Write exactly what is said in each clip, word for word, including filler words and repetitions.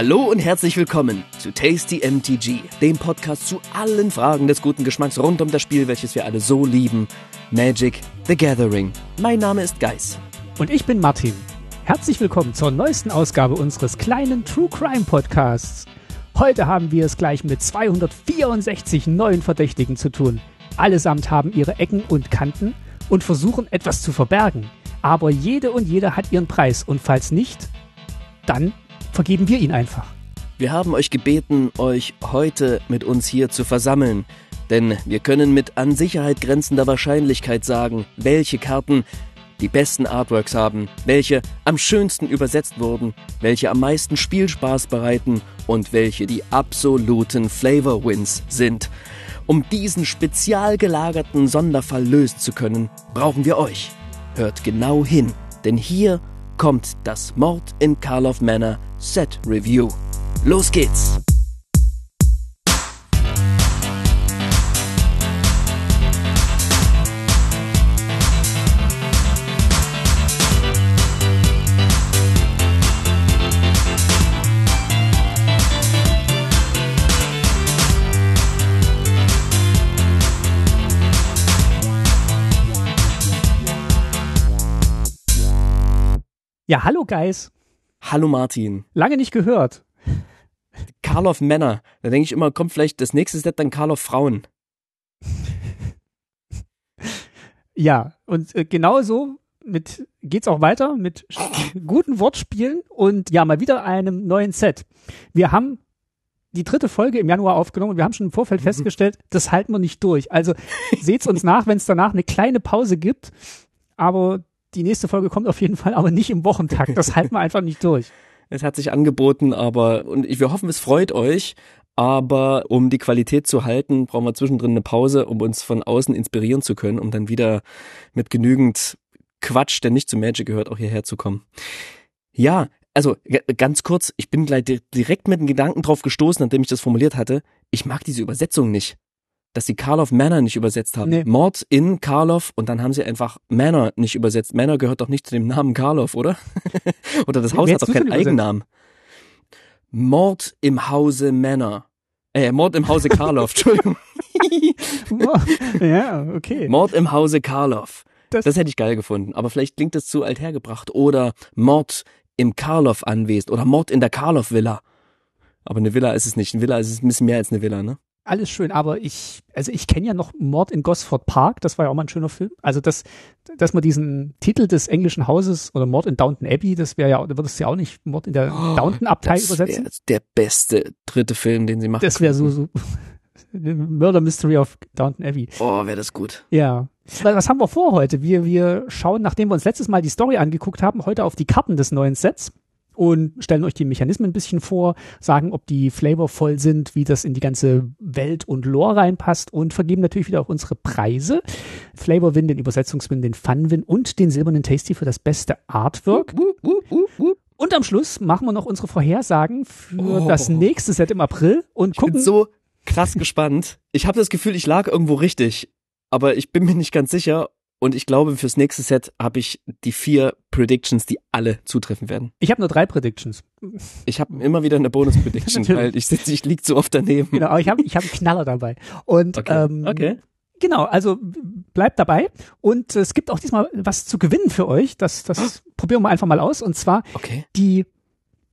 Hallo und herzlich willkommen zu Tasty M T G, dem Podcast zu allen Fragen des guten Geschmacks rund um das Spiel, welches wir alle so lieben, Magic: The Gathering. Mein Name ist Geiss. Und ich bin Martin. Herzlich willkommen zur neuesten Ausgabe unseres kleinen True Crime Podcasts. Heute haben wir es gleich mit zweihundertvierundsechzig neuen Verdächtigen zu tun. Allesamt haben ihre Ecken und Kanten und versuchen etwas zu verbergen. Aber jede und jeder hat ihren Preis und falls nicht, dann vergeben wir ihn einfach. Wir haben euch gebeten, euch heute mit uns hier zu versammeln, denn wir können mit an Sicherheit grenzender Wahrscheinlichkeit sagen, welche Karten die besten Artworks haben, welche am schönsten übersetzt wurden, welche am meisten Spielspaß bereiten und welche die absoluten Flavor-Wins sind. Um diesen spezial gelagerten Sonderfall lösen zu können, brauchen wir euch. Hört genau hin, denn hier kommt das Mord in Karlov Manor Set Review. Los geht's! Ja, hallo Geiss. Hallo Martin. Lange nicht gehört. Karlov Männer. Da denke ich immer, kommt vielleicht das nächste Set dann Karlov Frauen. Ja, und äh, genauso mit, geht's auch weiter mit guten Wortspielen und ja, mal wieder einem neuen Set. Wir haben die dritte Folge im Januar aufgenommen und wir haben schon im Vorfeld mhm. festgestellt, das halten wir nicht durch. Also seht's uns nach, wenn es danach eine kleine Pause gibt, aber die nächste Folge kommt auf jeden Fall, aber nicht im Wochentakt. Das halten wir einfach nicht durch. Es hat sich angeboten, aber und wir hoffen, es freut euch. Aber um die Qualität zu halten, brauchen wir zwischendrin eine Pause, um uns von außen inspirieren zu können, um dann wieder mit genügend Quatsch, der nicht zu Magic gehört, auch hierher zu kommen. Ja, also g- ganz kurz, ich bin gleich di- direkt mit dem Gedanken drauf gestoßen, nachdem ich das formuliert hatte. Ich mag diese Übersetzung nicht. Dass sie Karlov Manor nicht übersetzt haben. Nee. Mord in Karlov und dann haben sie einfach Manor nicht übersetzt. Manor gehört doch nicht zu dem Namen Karlov, oder? Oder das Haus hat doch keinen Eigennamen. Mord im Hause Manor. Äh, Mord im Hause Karlov, Entschuldigung. Ja, okay. Mord im Hause Karlov. Das, das hätte ich geil gefunden, aber vielleicht klingt das zu alt hergebracht. Oder Mord im Karlov Anwesen oder Mord in der Karlov Villa. Aber eine Villa ist es nicht. Eine Villa ist es ein bisschen mehr als eine Villa, ne? Alles schön, aber ich, also ich kenne ja noch Mord in Gosford Park, das war ja auch mal ein schöner Film. Also, dass, dass man diesen Titel des englischen Hauses oder Mord in Downton Abbey, das wäre ja, da würdest du ja auch nicht Mord in der oh, Downton-Abtei übersetzen. Das wäre der beste dritte Film, den sie machen. Das wäre so, so Murder Mystery of Downton Abbey. Oh, wäre das gut. Ja. Was haben wir vor heute? Wir, wir schauen, nachdem wir uns letztes Mal die Story angeguckt haben, heute auf die Karten des neuen Sets. Und stellen euch die Mechanismen ein bisschen vor, sagen, ob die flavorvoll sind, wie das in die ganze Welt und Lore reinpasst und vergeben natürlich wieder auch unsere Preise. Flavor-Win, den Übersetzungswin, den Fun-Win und den silbernen Tasty für das beste Artwork. Und am Schluss machen wir noch unsere Vorhersagen für oh. das nächste Set im April und gucken. Ich bin so krass gespannt. Ich habe das Gefühl, ich lag irgendwo richtig, aber ich bin mir nicht ganz sicher. Und ich glaube, fürs nächste Set habe ich die vier Predictions, die alle zutreffen werden. Ich habe nur drei Predictions. Ich habe immer wieder eine Bonus-Prediction, weil ich sitze, ich liege zu oft daneben. Genau, aber ich habe ich hab einen Knaller dabei. Und okay. Ähm, okay. Genau, also bleibt dabei. Und es gibt auch diesmal was zu gewinnen für euch. Das, das oh. probieren wir einfach mal aus. Und zwar okay. die,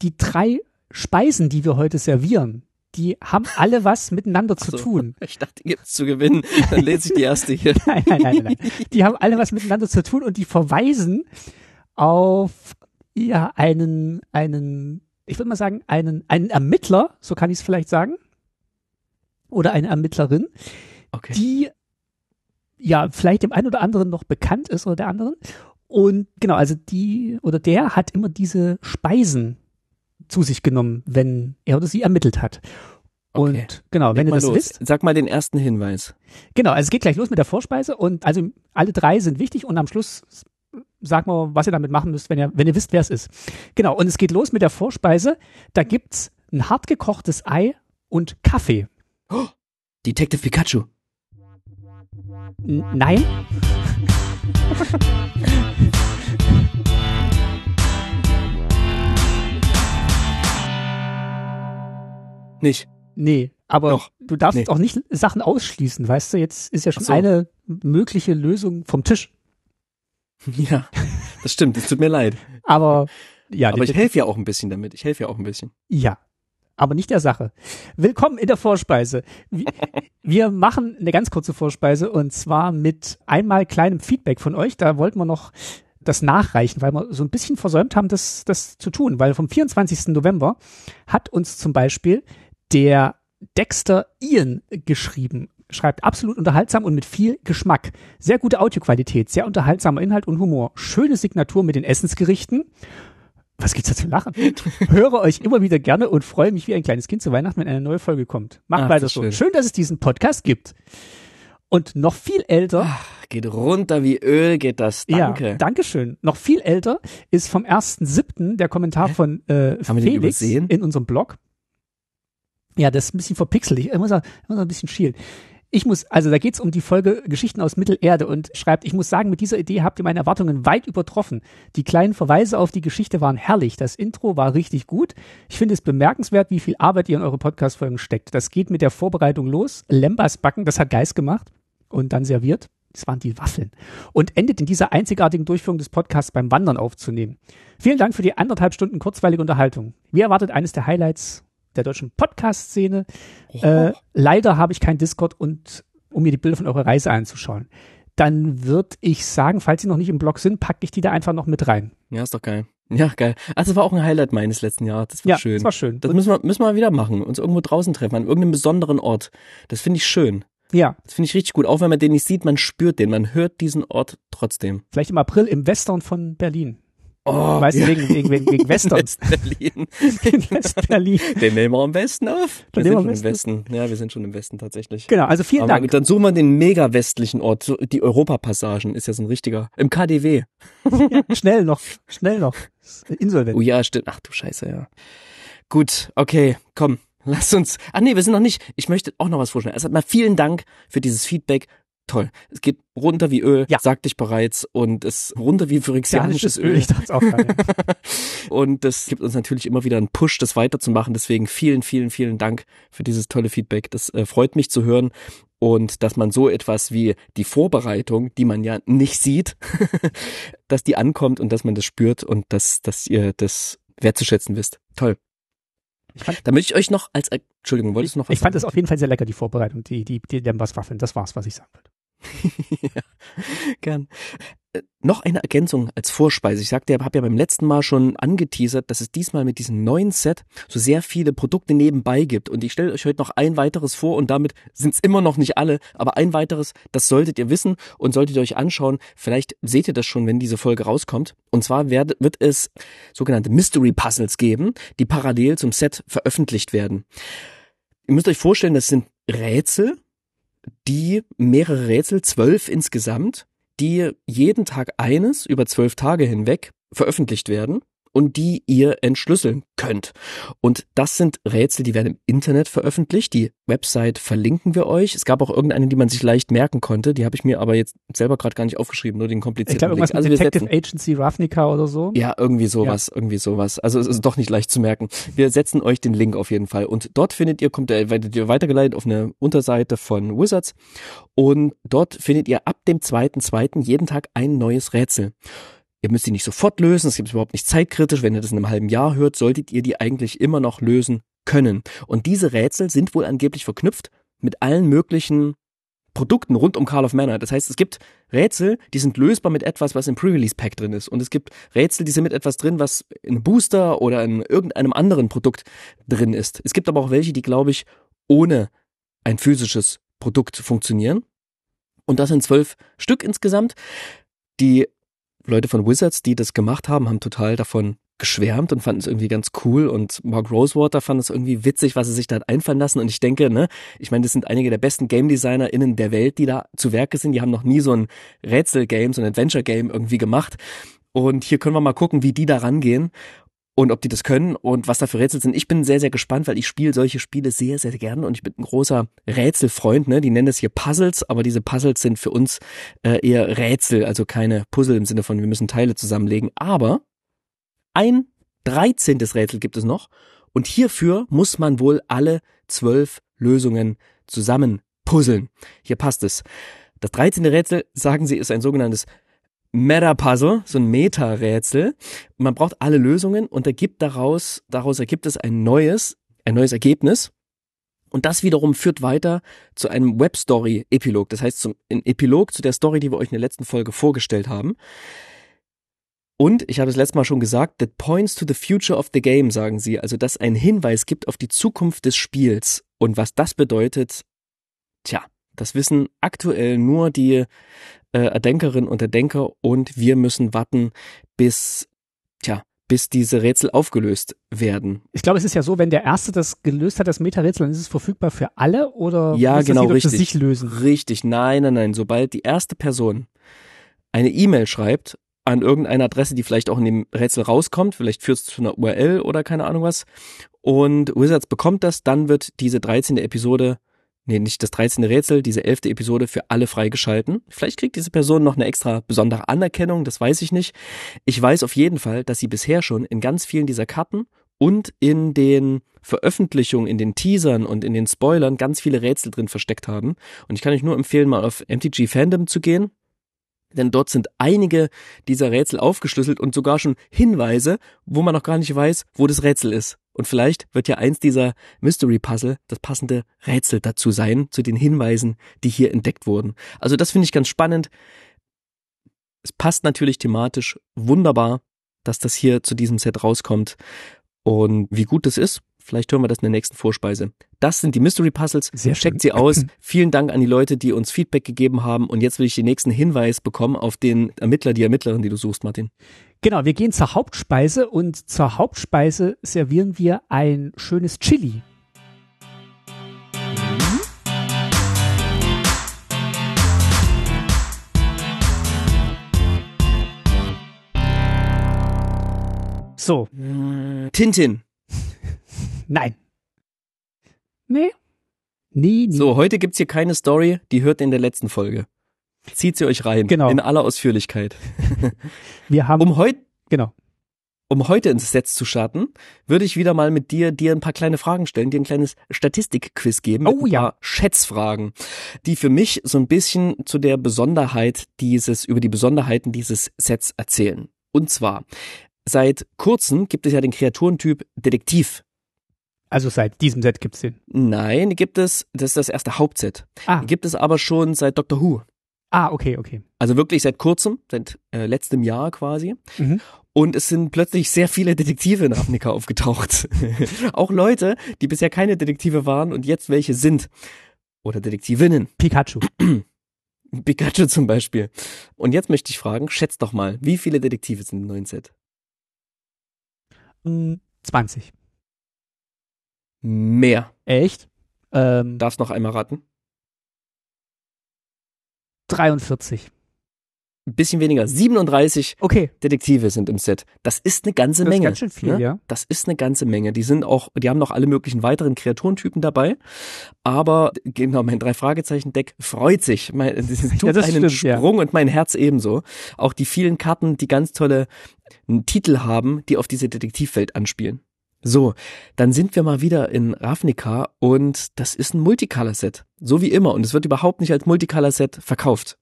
die drei Speisen, die wir heute servieren. Die haben alle was miteinander so, zu tun. Ich dachte, die gibt's zu gewinnen. Dann lese ich die erste hier. Nein, nein, nein, nein. Die haben alle was miteinander zu tun und die verweisen auf, ja, einen, einen, ich würde mal sagen, einen, einen Ermittler, so kann ich es vielleicht sagen. Oder eine Ermittlerin, okay. die, ja, vielleicht dem einen oder anderen noch bekannt ist oder der anderen. Und genau, also die oder der hat immer diese Speisen zu sich genommen, wenn er oder sie ermittelt hat. Und okay. genau, wenn ihr das los. wisst. Sag mal den ersten Hinweis. Genau, also es geht gleich los mit der Vorspeise und also alle drei sind wichtig und am Schluss sagen wir, was ihr damit machen müsst, wenn ihr, wenn ihr wisst, wer es ist. Genau, und es geht los mit der Vorspeise. Da gibt's ein hart gekochtes Ei und Kaffee. Oh, Detective Pikachu. N- nein. nicht. Nee, aber Noch. du darfst nee. auch nicht Sachen ausschließen, weißt du? Jetzt ist ja schon so. eine mögliche Lösung vom Tisch. Ja, das stimmt, es tut mir leid. Aber ja, aber ich helfe ja auch ein bisschen damit. Ich helfe ja auch ein bisschen. Ja, aber nicht der Sache. Willkommen in der Vorspeise. Wir, wir machen eine ganz kurze Vorspeise und zwar mit einmal kleinem Feedback von euch. Da wollten wir noch das nachreichen, weil wir so ein bisschen versäumt haben, das, das zu tun. Weil vom vierundzwanzigsten November hat uns zum Beispiel der Dexter Ian geschrieben. Schreibt: absolut unterhaltsam und mit viel Geschmack. Sehr gute Audioqualität, sehr unterhaltsamer Inhalt und Humor. Schöne Signatur mit den Essensgerichten. Was gibt's da zu lachen? Höre euch immer wieder gerne und freue mich wie ein kleines Kind zu Weihnachten, wenn eine neue Folge kommt. Macht Ach, weiter so. Schön. schön, dass es diesen Podcast gibt. Und noch viel älter. Ach, geht runter wie Öl, geht das. Danke. Ja, dankeschön. Noch viel älter ist vom ersten siebten der Kommentar Hä? von äh, Felix in unserem Blog. Ja, das ist ein bisschen verpixelt. Ich muss, auch, ich muss auch ein bisschen schielen. Ich muss, also da geht's um die Folge Geschichten aus Mittelerde und schreibt: ich muss sagen, mit dieser Idee habt ihr meine Erwartungen weit übertroffen. Die kleinen Verweise auf die Geschichte waren herrlich. Das Intro war richtig gut. Ich finde es bemerkenswert, wie viel Arbeit ihr in eure Podcast-Folgen steckt. Das geht mit der Vorbereitung los. Lembas backen, das hat Geist gemacht und dann serviert. Das waren die Waffeln. Und endet in dieser einzigartigen Durchführung des Podcasts beim Wandern aufzunehmen. Vielen Dank für die anderthalb Stunden kurzweilige Unterhaltung. Wie erwartet, eines der Highlights der deutschen Podcast-Szene. Äh, leider habe ich kein Discord, und um mir die Bilder von eurer Reise anzuschauen. Dann würde ich sagen, falls sie noch nicht im Blog sind, packe ich die da einfach noch mit rein. Ja, ist doch geil. Ja, geil. Also das war auch ein Highlight meines letzten Jahres. Das war ja, schön. Ja, das war schön. Das müssen wir, müssen wir mal wieder machen. Uns irgendwo draußen treffen, an irgendeinem besonderen Ort. Das finde ich schön. Ja. Das finde ich richtig gut. Auch wenn man den nicht sieht, man spürt den. Man hört diesen Ort trotzdem. Vielleicht im April im Western von Berlin. Oh, weißt ja. du, wegen, wegen, wegen, wegen Western. Westberlin. Westberlin. Den nehmen wir am Westen auf. Wir den sind schon im Westen. Ja, wir sind schon im Westen tatsächlich. Genau, also vielen Aber Dank. Dann suchen wir den mega westlichen Ort. So, die Europapassagen ist ja so ein richtiger, im K D W. Ja, schnell noch, schnell noch. Insolvent. Oh ja, stimmt. Ach du Scheiße, ja. Gut, okay, komm, lass uns. Ach nee, wir sind noch nicht. Ich möchte auch noch was vorstellen. Erst einmal vielen Dank für dieses Feedback. Toll. Es geht runter wie Öl, ja. sagte ich bereits, und es runter wie phyrexianisches Öl. Öl. Ich dachte auch gerade, ja. Und das gibt uns natürlich immer wieder einen Push, das weiterzumachen. Deswegen vielen, vielen, vielen Dank für dieses tolle Feedback. Das äh, freut mich zu hören. Und dass man so etwas wie die Vorbereitung, die man ja nicht sieht, dass die ankommt und dass man das spürt und dass, dass ihr das wertzuschätzen wisst. Toll. Da möchte ich euch noch als, Entschuldigung, wolltest du noch was Ich sagen? Fand das auf jeden Fall sehr lecker, die Vorbereitung, die, die, die Lembas-Waffeln. Das war's, was ich sagen wollte. Ja, gern. Äh, noch eine Ergänzung als Vorspeise. Ich sagte, ich habe ja beim letzten Mal schon angeteasert, dass es diesmal mit diesem neuen Set so sehr viele Produkte nebenbei gibt. Und ich stelle euch heute noch ein weiteres vor, und damit sind es immer noch nicht alle, aber ein weiteres, das solltet ihr wissen und solltet ihr euch anschauen. Vielleicht seht ihr das schon, wenn diese Folge rauskommt. Und zwar werd, wird es sogenannte Mystery Puzzles geben, die parallel zum Set veröffentlicht werden. Ihr müsst euch vorstellen, das sind Rätsel, die mehrere Rätsel, zwölf insgesamt, die jeden Tag eines über zwölf Tage hinweg veröffentlicht werden und die ihr entschlüsseln könnt. Und das sind Rätsel, die werden im Internet veröffentlicht. Die Website verlinken wir euch. Es gab auch irgendeine, die man sich leicht merken konnte. Die habe ich mir aber jetzt selber gerade gar nicht aufgeschrieben, nur den komplizierten. Ich glaube, irgendwas also mit Detective Agency Ravnica oder so. Ja, irgendwie sowas, ja. irgendwie sowas. Also es ist doch nicht leicht zu merken. Wir setzen euch den Link auf jeden Fall. Und dort findet ihr, kommt ihr, werdet ihr weitergeleitet auf eine Unterseite von Wizards. Und dort findet ihr ab dem zweiten zweiten jeden Tag ein neues Rätsel. Ihr müsst die nicht sofort lösen, es gibt überhaupt nicht zeitkritisch. Wenn ihr das in einem halben Jahr hört, solltet ihr die eigentlich immer noch lösen können. Und diese Rätsel sind wohl angeblich verknüpft mit allen möglichen Produkten rund um Karlov Manor. Das heißt, es gibt Rätsel, die sind lösbar mit etwas, was im Pre-Release-Pack drin ist. Und es gibt Rätsel, die sind mit etwas drin, was in Booster oder in irgendeinem anderen Produkt drin ist. Es gibt aber auch welche, die, glaube ich, ohne ein physisches Produkt funktionieren. Und das sind zwölf Stück insgesamt. Die Leute von Wizards, die das gemacht haben, haben total davon geschwärmt und fanden es irgendwie ganz cool, und Mark Rosewater fand es irgendwie witzig, was sie sich da hat einfallen lassen, und ich denke, ne, ich meine, das sind einige der besten Game-DesignerInnen der Welt, die da zu Werke sind, die haben noch nie so ein Rätsel-Game, so ein Adventure-Game irgendwie gemacht, und hier können wir mal gucken, wie die da rangehen und ob die das können und was da für Rätsel sind. Ich bin sehr, sehr gespannt, weil ich spiele solche Spiele sehr, sehr gerne, und ich bin ein großer Rätselfreund. Ne? Die nennen das hier Puzzles, aber diese Puzzles sind für uns äh, eher Rätsel, also keine Puzzle im Sinne von, wir müssen Teile zusammenlegen. Aber ein dreizehntes Rätsel gibt es noch, Und hierfür muss man wohl alle zwölf Lösungen zusammen puzzeln. Hier passt es. Das dreizehnte Rätsel, sagen sie, ist ein sogenanntes Meta-Puzzle, so ein Meta-Rätsel. Man braucht alle Lösungen und ergibt daraus, daraus ergibt es ein neues, ein neues Ergebnis. Und das wiederum führt weiter zu einem Web-Story-Epilog. Das heißt, zum ein Epilog zu der Story, die wir euch in der letzten Folge vorgestellt haben. Und, ich habe es letztes Mal schon gesagt, that points to the future of the game, sagen sie. Also, dass ein Hinweis gibt auf die Zukunft des Spiels. Und was das bedeutet, tja, das wissen aktuell nur die äh, Erdenkerinnen und Erdenker. Und wir müssen warten, bis, tja, bis diese Rätsel aufgelöst werden. Ich glaube, es ist ja so, wenn der Erste das gelöst hat, das Meta-Rätsel, dann ist es verfügbar für alle? Oder ja, muss genau, das jeder richtig, für sich lösen? Richtig, nein, nein, nein. Sobald die erste Person eine E-Mail schreibt, an irgendeine Adresse, die vielleicht auch in dem Rätsel rauskommt, vielleicht führt es zu einer U R L oder keine Ahnung was, und Wizards bekommt das, dann wird diese dreizehnte Episode, nee, nicht das dreizehnte Rätsel, diese elfte Episode für alle freigeschalten. Vielleicht kriegt diese Person noch eine extra besondere Anerkennung, das weiß ich nicht. Ich weiß auf jeden Fall, dass sie bisher schon in ganz vielen dieser Karten und in den Veröffentlichungen, in den Teasern und in den Spoilern ganz viele Rätsel drin versteckt haben. Und ich kann euch nur empfehlen, mal auf M T G Fandom zu gehen. Denn dort sind einige dieser Rätsel aufgeschlüsselt und sogar schon Hinweise, wo man noch gar nicht weiß, wo das Rätsel ist. Und vielleicht wird ja eins dieser Mystery-Puzzle das passende Rätsel dazu sein, zu den Hinweisen, die hier entdeckt wurden. Also das finde ich ganz spannend. Es passt natürlich thematisch wunderbar, dass das hier zu diesem Set rauskommt. Und wie gut das ist, vielleicht hören wir das in der nächsten Vorspeise. Das sind die Mystery Puzzles. Sehr schön. Checkt sie aus. Vielen Dank an die Leute, die uns Feedback gegeben haben. Und jetzt will ich den nächsten Hinweis bekommen auf den Ermittler, die Ermittlerin, die du suchst, Martin. Genau, wir gehen zur Hauptspeise. Und zur Hauptspeise servieren wir ein schönes Chili. So. Tintin. Nein. Nee. Nee, nee. So, heute gibt's hier keine Story, die hört in der letzten Folge. Zieht sie euch rein. Genau. In aller Ausführlichkeit. Wir haben. Um heute. Genau. Um heute ins Set zu starten, würde ich wieder mal mit dir, dir ein paar kleine Fragen stellen, dir ein kleines Statistik-Quiz geben. Oh, mit ein ja. paar Schätzfragen, die für mich so ein bisschen zu der Besonderheit dieses, über die Besonderheiten dieses Sets erzählen. Und zwar, seit kurzem gibt es ja den Kreaturentyp Detektiv. Also seit diesem Set gibt's den? Nein, die gibt es, das ist das erste Hauptset. Ah. Die gibt es aber schon seit Doctor Who. Ah, okay, okay. Also wirklich seit kurzem, seit äh, letztem Jahr quasi. Mhm. Und es sind plötzlich sehr viele Detektive in Ravnica aufgetaucht. Auch Leute, die bisher keine Detektive waren und jetzt welche sind. Oder Detektivinnen. Pikachu. Pikachu zum Beispiel. Und jetzt möchte ich fragen, schätzt doch mal, wie viele Detektive sind im neuen Set? zwanzig. Mehr. Echt? Ähm, Darfst noch einmal raten? dreiundvierzig. Ein bisschen weniger. siebenunddreißig okay. Detektive sind im Set. Das ist eine ganze das Menge. Das ist ganz schön viel, ne? Ja. Das ist eine ganze Menge. Die sind auch, die haben noch alle möglichen weiteren Kreaturentypen dabei. Aber genau, mein drei-Fragezeichen-Deck freut sich. Mein, das tut ja, das einen stimmt, Sprung ja. Und mein Herz ebenso. Auch die vielen Karten, die ganz tolle Titel haben, die auf diese Detektivwelt anspielen. So, dann sind wir mal wieder in Ravnica und das ist ein Multicolor-Set, so wie immer. Und es wird überhaupt nicht als Multicolor-Set verkauft.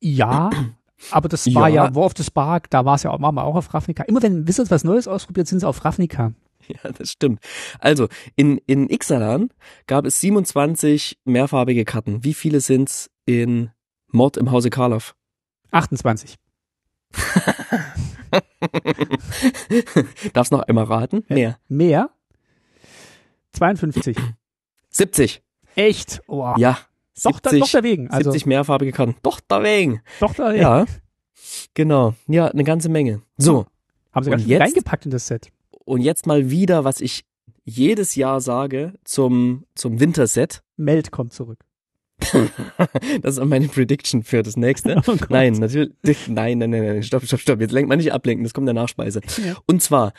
Ja, aber das war ja, ja War of the Spark, da war es ja auch, machen wir auch auf Ravnica. Immer wenn Wizards was Neues ausprobiert, sind sie auf Ravnica. Ja, das stimmt. Also, in, in Ixalan gab es siebenundzwanzig mehrfarbige Karten. Wie viele sind's in Mord im Hause Karlov? achtundzwanzig. Darfst noch einmal raten? Mehr. Mehr? zweiundfünfzig. siebzig. Echt? Oh. Ja. Doch, siebzig, da, doch dagegen. Also siebzig mehrfarbige Karten. Doch dagegen. Doch dagegen. Ja. Genau. Ja, eine ganze Menge. So. Haben sie ganz schön reingepackt in das Set. Und jetzt mal wieder, was ich jedes Jahr sage zum, zum Winterset. Meld kommt zurück. Das ist meine Prediction für das nächste. Oh nein, natürlich. Nein, nein, nein, nein. Stopp, stopp, stopp. Jetzt lenkt man nicht ablenken. Das kommt in der Nachspeise. Ja. Und zwar,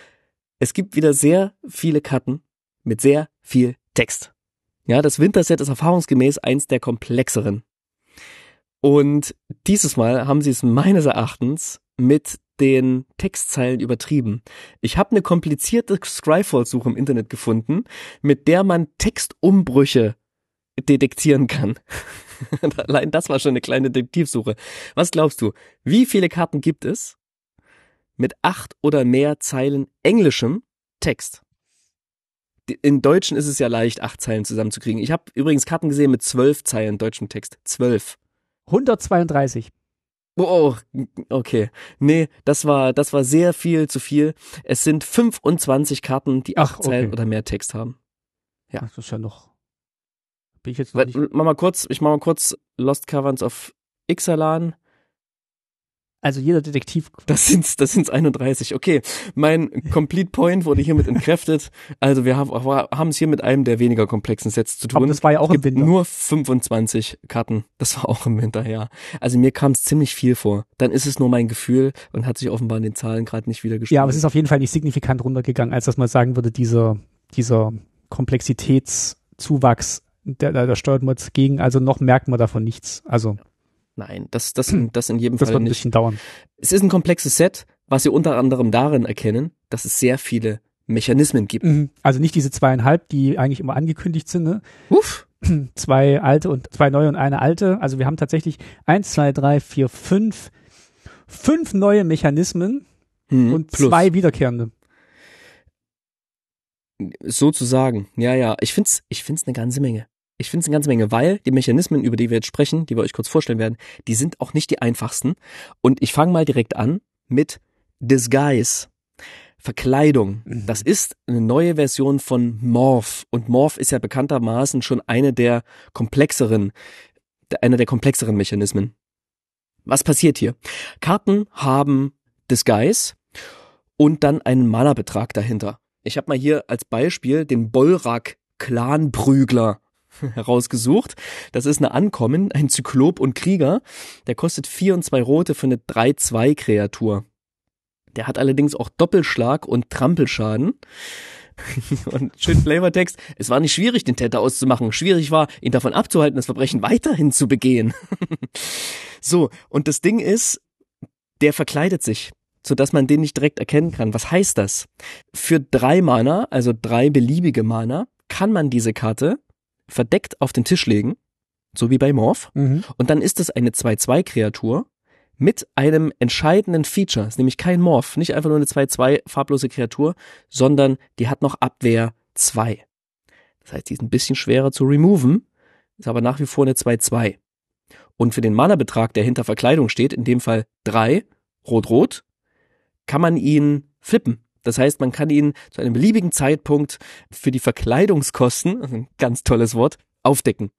es gibt wieder sehr viele Karten mit sehr viel Text. Ja, das Winterset ist erfahrungsgemäß eins der komplexeren. Und dieses Mal haben sie es meines Erachtens mit den Textzeilen übertrieben. Ich habe eine komplizierte Scryfall-Suche im Internet gefunden, mit der man Textumbrüche detektieren kann. Allein das war schon eine kleine Detektivsuche. Was glaubst du, wie viele Karten gibt es mit acht oder mehr Zeilen englischem Text? In Deutschen ist es ja leicht, acht Zeilen zusammenzukriegen. Ich habe übrigens Karten gesehen mit zwölf Zeilen deutschem Text. Zwölf. hundertzweiunddreißig. Oh, okay. Nee, das war, das war sehr viel zu viel. Es sind fünfundzwanzig Karten, die acht Ach, okay. Zeilen oder mehr Text haben. Ja. Das ist ja noch. Bin ich jetzt noch nicht. Mach mal kurz, ich mach mal kurz Lost Caverns of Ixalan. Also jeder Detektiv. Das sind's, das sind's einunddreißig. Okay, mein Complete Point wurde hiermit entkräftet. Also wir haben, haben es hier mit einem der weniger komplexen Sets zu tun. Aber das war ja auch im Winter. Nur fünfundzwanzig Karten. Das war auch im Winter, ja. Also mir kam es ziemlich viel vor. Dann ist es nur mein Gefühl und hat sich offenbar in den Zahlen gerade nicht wiedergespiegelt. Ja, aber es ist auf jeden Fall nicht signifikant runtergegangen, als dass man sagen würde, dieser, dieser Komplexitätszuwachs, da, da steuert man es gegen. Also noch merkt man davon nichts. Also nein, das, das, das in jedem das Fall wird nicht. Das wird ein bisschen dauern. Es ist ein komplexes Set, was wir unter anderem darin erkennen, dass es sehr viele Mechanismen gibt. Also nicht diese zweieinhalb, die eigentlich immer angekündigt sind. Ne? Uff. Zwei alte und zwei neue und eine alte. Also wir haben tatsächlich eins, zwei, drei, vier, fünf, fünf neue Mechanismen hm, und plus. Zwei wiederkehrende. Sozusagen, ja, ja. Ich find's, ich find's eine ganze Menge. Ich finde es eine ganze Menge, weil die Mechanismen, über die wir jetzt sprechen, die wir euch kurz vorstellen werden, die sind auch nicht die einfachsten. Und ich fange mal direkt an mit Disguise. Verkleidung. Mhm. Das ist eine neue Version von Morph. Und Morph ist ja bekanntermaßen schon eine der komplexeren, einer der komplexeren Mechanismen. Was passiert hier? Karten haben Disguise und dann einen Mana-Betrag dahinter. Ich habe mal hier als Beispiel den Bolrak-Clanprügler herausgesucht. Das ist eine Ankommen, ein Zyklop und Krieger. Der kostet vier und zwei Rote für eine drei zwei Kreatur. Der hat allerdings auch Doppelschlag und Trampelschaden. Und schön Flavortext. Es war nicht schwierig, den Täter auszumachen. Schwierig war, ihn davon abzuhalten, das Verbrechen weiterhin zu begehen. So, und das Ding ist, der verkleidet sich, sodass man den nicht direkt erkennen kann. Was heißt das? Für drei Mana, also drei beliebige Mana, kann man diese Karte verdeckt auf den Tisch legen, so wie bei Morph, mhm. und dann ist es eine zwei zwei-Kreatur mit einem entscheidenden Feature. Es ist nämlich kein Morph, nicht einfach nur eine zwei zwei farblose Kreatur, sondern die hat noch Abwehr zwei. Das heißt, die ist ein bisschen schwerer zu removen, ist aber nach wie vor eine zwei zwei. Und für den Mana-Betrag, der hinter Verkleidung steht, in dem Fall drei, rot-rot, kann man ihn flippen. Das heißt, man kann ihn zu einem beliebigen Zeitpunkt für die Verkleidungskosten, ein ganz tolles Wort, aufdecken.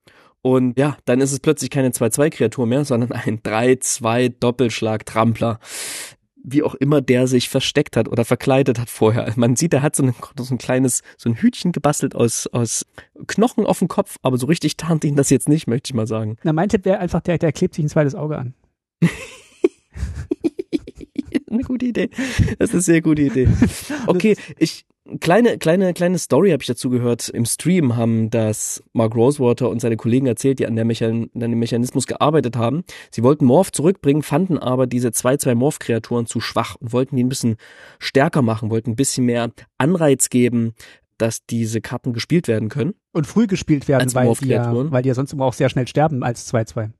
Und ja, dann ist es plötzlich keine zwei zwei-Kreatur mehr, sondern ein drei zwei-Doppelschlag-Trampler. Wie auch immer der sich versteckt hat oder verkleidet hat vorher. Man sieht, er hat so ein, so ein kleines, so ein Hütchen gebastelt aus, aus Knochen auf dem Kopf, aber so richtig tarnt ihn das jetzt nicht, möchte ich mal sagen. Na, mein Tipp wäre einfach, der, der klebt sich ein zweites Auge an. Eine gute Idee. Das ist eine sehr gute Idee. Okay, ich kleine kleine kleine Story habe ich dazu gehört. Im Stream haben das Mark Rosewater und seine Kollegen erzählt, die an der Mechan- an dem Mechanismus gearbeitet haben. Sie wollten Morph zurückbringen, fanden aber diese zwei zwei Morph-Kreaturen zu schwach und wollten die ein bisschen stärker machen, wollten ein bisschen mehr Anreiz geben, dass diese Karten gespielt werden können. Und früh gespielt werden, weil die, ja, weil die ja sonst immer auch sehr schnell sterben als zwei zwei.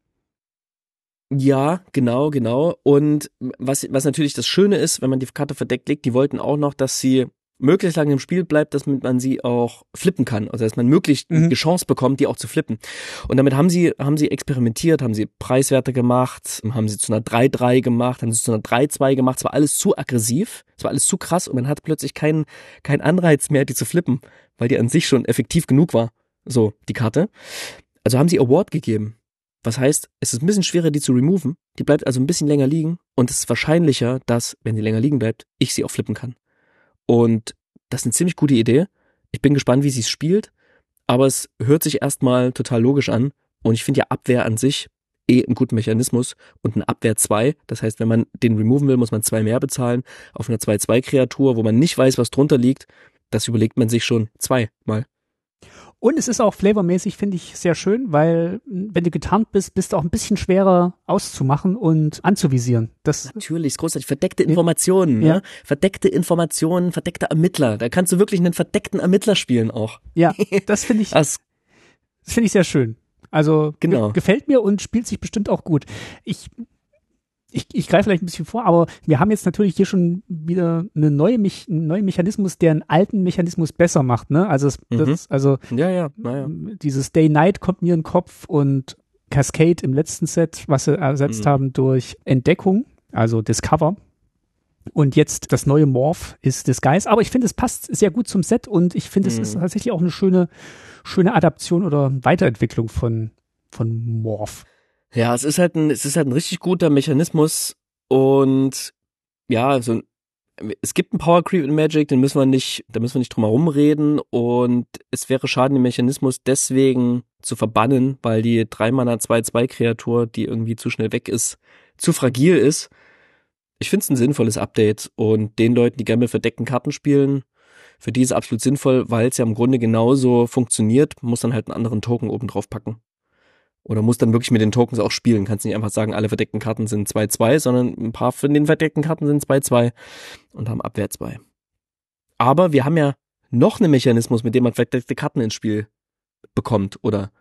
Ja, genau, genau. Und was, was natürlich das Schöne ist, wenn man die Karte verdeckt legt, die wollten auch noch, dass sie möglichst lange im Spiel bleibt, dass man sie auch flippen kann. Also, dass man möglichst mhm. die Chance bekommt, die auch zu flippen. Und damit haben sie, haben sie experimentiert, haben sie Preiswerte gemacht, haben sie zu einer drei drei gemacht, haben sie zu einer drei zwei gemacht. Es war alles zu aggressiv, es war alles zu krass und man hat plötzlich keinen, keinen Anreiz mehr, die zu flippen, weil die an sich schon effektiv genug war. So, die Karte. Also haben sie Award gegeben. Was heißt, es ist ein bisschen schwerer, die zu removen. Die bleibt also ein bisschen länger liegen und es ist wahrscheinlicher, dass, wenn sie länger liegen bleibt, ich sie auch flippen kann. Und das ist eine ziemlich gute Idee. Ich bin gespannt, wie sie es spielt, aber es hört sich erstmal total logisch an und ich finde ja Abwehr an sich eh einen guten Mechanismus und eine Abwehr zwei. Das heißt, wenn man den removen will, muss man zwei mehr bezahlen auf einer zwei zwei-Kreatur, wo man nicht weiß, was drunter liegt. Das überlegt man sich schon zweimal. Und es ist auch flavormäßig, finde ich, sehr schön, weil wenn du getarnt bist, bist du auch ein bisschen schwerer auszumachen und anzuvisieren. Das Natürlich, ist großartig. Verdeckte Informationen, ja. ne? Verdeckte Informationen, verdeckte Ermittler. Da kannst du wirklich einen verdeckten Ermittler spielen auch. Ja, das finde ich, das finde ich sehr schön. Also genau. ge- gefällt mir und spielt sich bestimmt auch gut. Ich Ich, ich greife vielleicht ein bisschen vor, aber wir haben jetzt natürlich hier schon wieder eine neue Mich- einen neuen Mechanismus, der einen alten Mechanismus besser macht, ne? Also, das, mhm. das, also ja, ja. Ja. dieses Day-Night kommt mir in den Kopf und Cascade im letzten Set, was sie ersetzt mhm. haben durch Entdeckung, also Discover. Und jetzt das neue Morph ist Disguise. Aber ich finde, es passt sehr gut zum Set und ich finde, mhm. es ist tatsächlich auch eine schöne, schöne Adaption oder Weiterentwicklung von, von Morph. Ja, es ist halt ein, es ist halt ein richtig guter Mechanismus und ja, so ein, es gibt einen Power Creep in Magic, den müssen wir nicht, da müssen wir nicht drum herum reden und es wäre schade, den Mechanismus deswegen zu verbannen, weil die drei Mana zwei zwei Kreatur, die irgendwie zu schnell weg ist, zu fragil ist. Ich finde es ein sinnvolles Update und den Leuten, die gerne mit verdeckten Karten spielen, für die ist es absolut sinnvoll, weil es ja im Grunde genauso funktioniert, man muss dann halt einen anderen Token oben drauf packen. Oder musst dann wirklich mit den Tokens auch spielen. Kannst nicht einfach sagen, alle verdeckten Karten sind zwei zwei, sondern ein paar von den verdeckten Karten sind zwei zwei und haben Abwehr zwei. Aber wir haben ja noch einen Mechanismus, mit dem man verdeckte Karten ins Spiel bekommt. Oder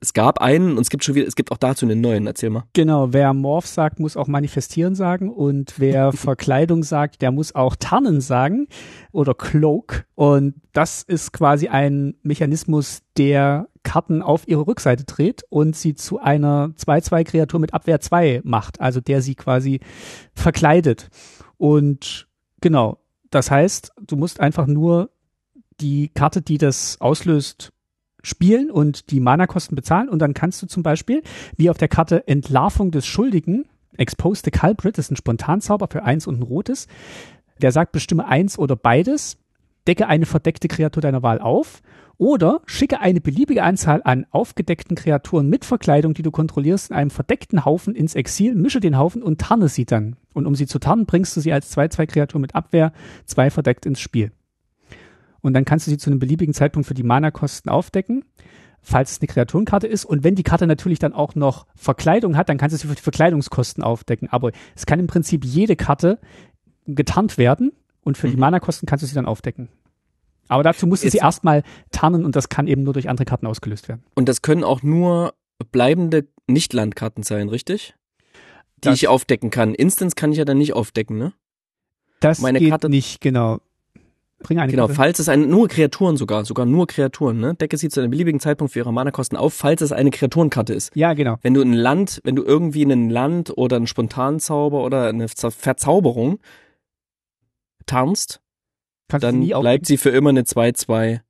es gab einen und es gibt schon wieder, es gibt auch dazu einen neuen. Erzähl mal. Genau, wer Morph sagt, muss auch Manifestieren sagen. Und wer Verkleidung sagt, der muss auch Tarnen sagen. Oder Cloak. Und das ist quasi ein Mechanismus, der Karten auf ihre Rückseite dreht und sie zu einer zwei zwei-Kreatur mit Abwehr zwei macht, also der sie quasi verkleidet. Und genau, das heißt, du musst einfach nur die Karte, die das auslöst, spielen und die Mana-Kosten bezahlen und dann kannst du zum Beispiel, wie auf der Karte Entlarvung des Schuldigen, Exposed the Culprit, das ist ein Spontanzauber für eins und ein rotes, der sagt, bestimme eins oder beides, decke eine verdeckte Kreatur deiner Wahl auf oder schicke eine beliebige Anzahl an aufgedeckten Kreaturen mit Verkleidung, die du kontrollierst, in einem verdeckten Haufen ins Exil, mische den Haufen und tarne sie dann. Und um sie zu tarnen, bringst du sie als zwei zwei-Kreatur mit Abwehr, zwei verdeckt ins Spiel. Und dann kannst du sie zu einem beliebigen Zeitpunkt für die Mana-Kosten aufdecken, falls es eine Kreaturenkarte ist. Und wenn die Karte natürlich dann auch noch Verkleidung hat, dann kannst du sie für die Verkleidungskosten aufdecken. Aber es kann im Prinzip jede Karte getarnt werden und für mhm. die Mana-Kosten kannst du sie dann aufdecken. Aber dazu musst du sie erstmal tarnen und das kann eben nur durch andere Karten ausgelöst werden. Und das können auch nur bleibende Nicht-Landkarten sein, richtig? Die das ich aufdecken kann. Instants kann ich ja dann nicht aufdecken, ne? Das Meine geht Karte nicht, genau. Bring eine Genau, Karte. Falls es eine, nur Kreaturen sogar, sogar nur Kreaturen, ne? Decke sie zu einem beliebigen Zeitpunkt für ihre Mana-Kosten auf, falls es eine Kreaturenkarte ist. Ja, genau. Wenn du ein Land, wenn du irgendwie einen Land oder einen Spontanzauber oder eine Verzauberung tarnst, Kannst dann nie bleibt sie für immer eine zwei zwei,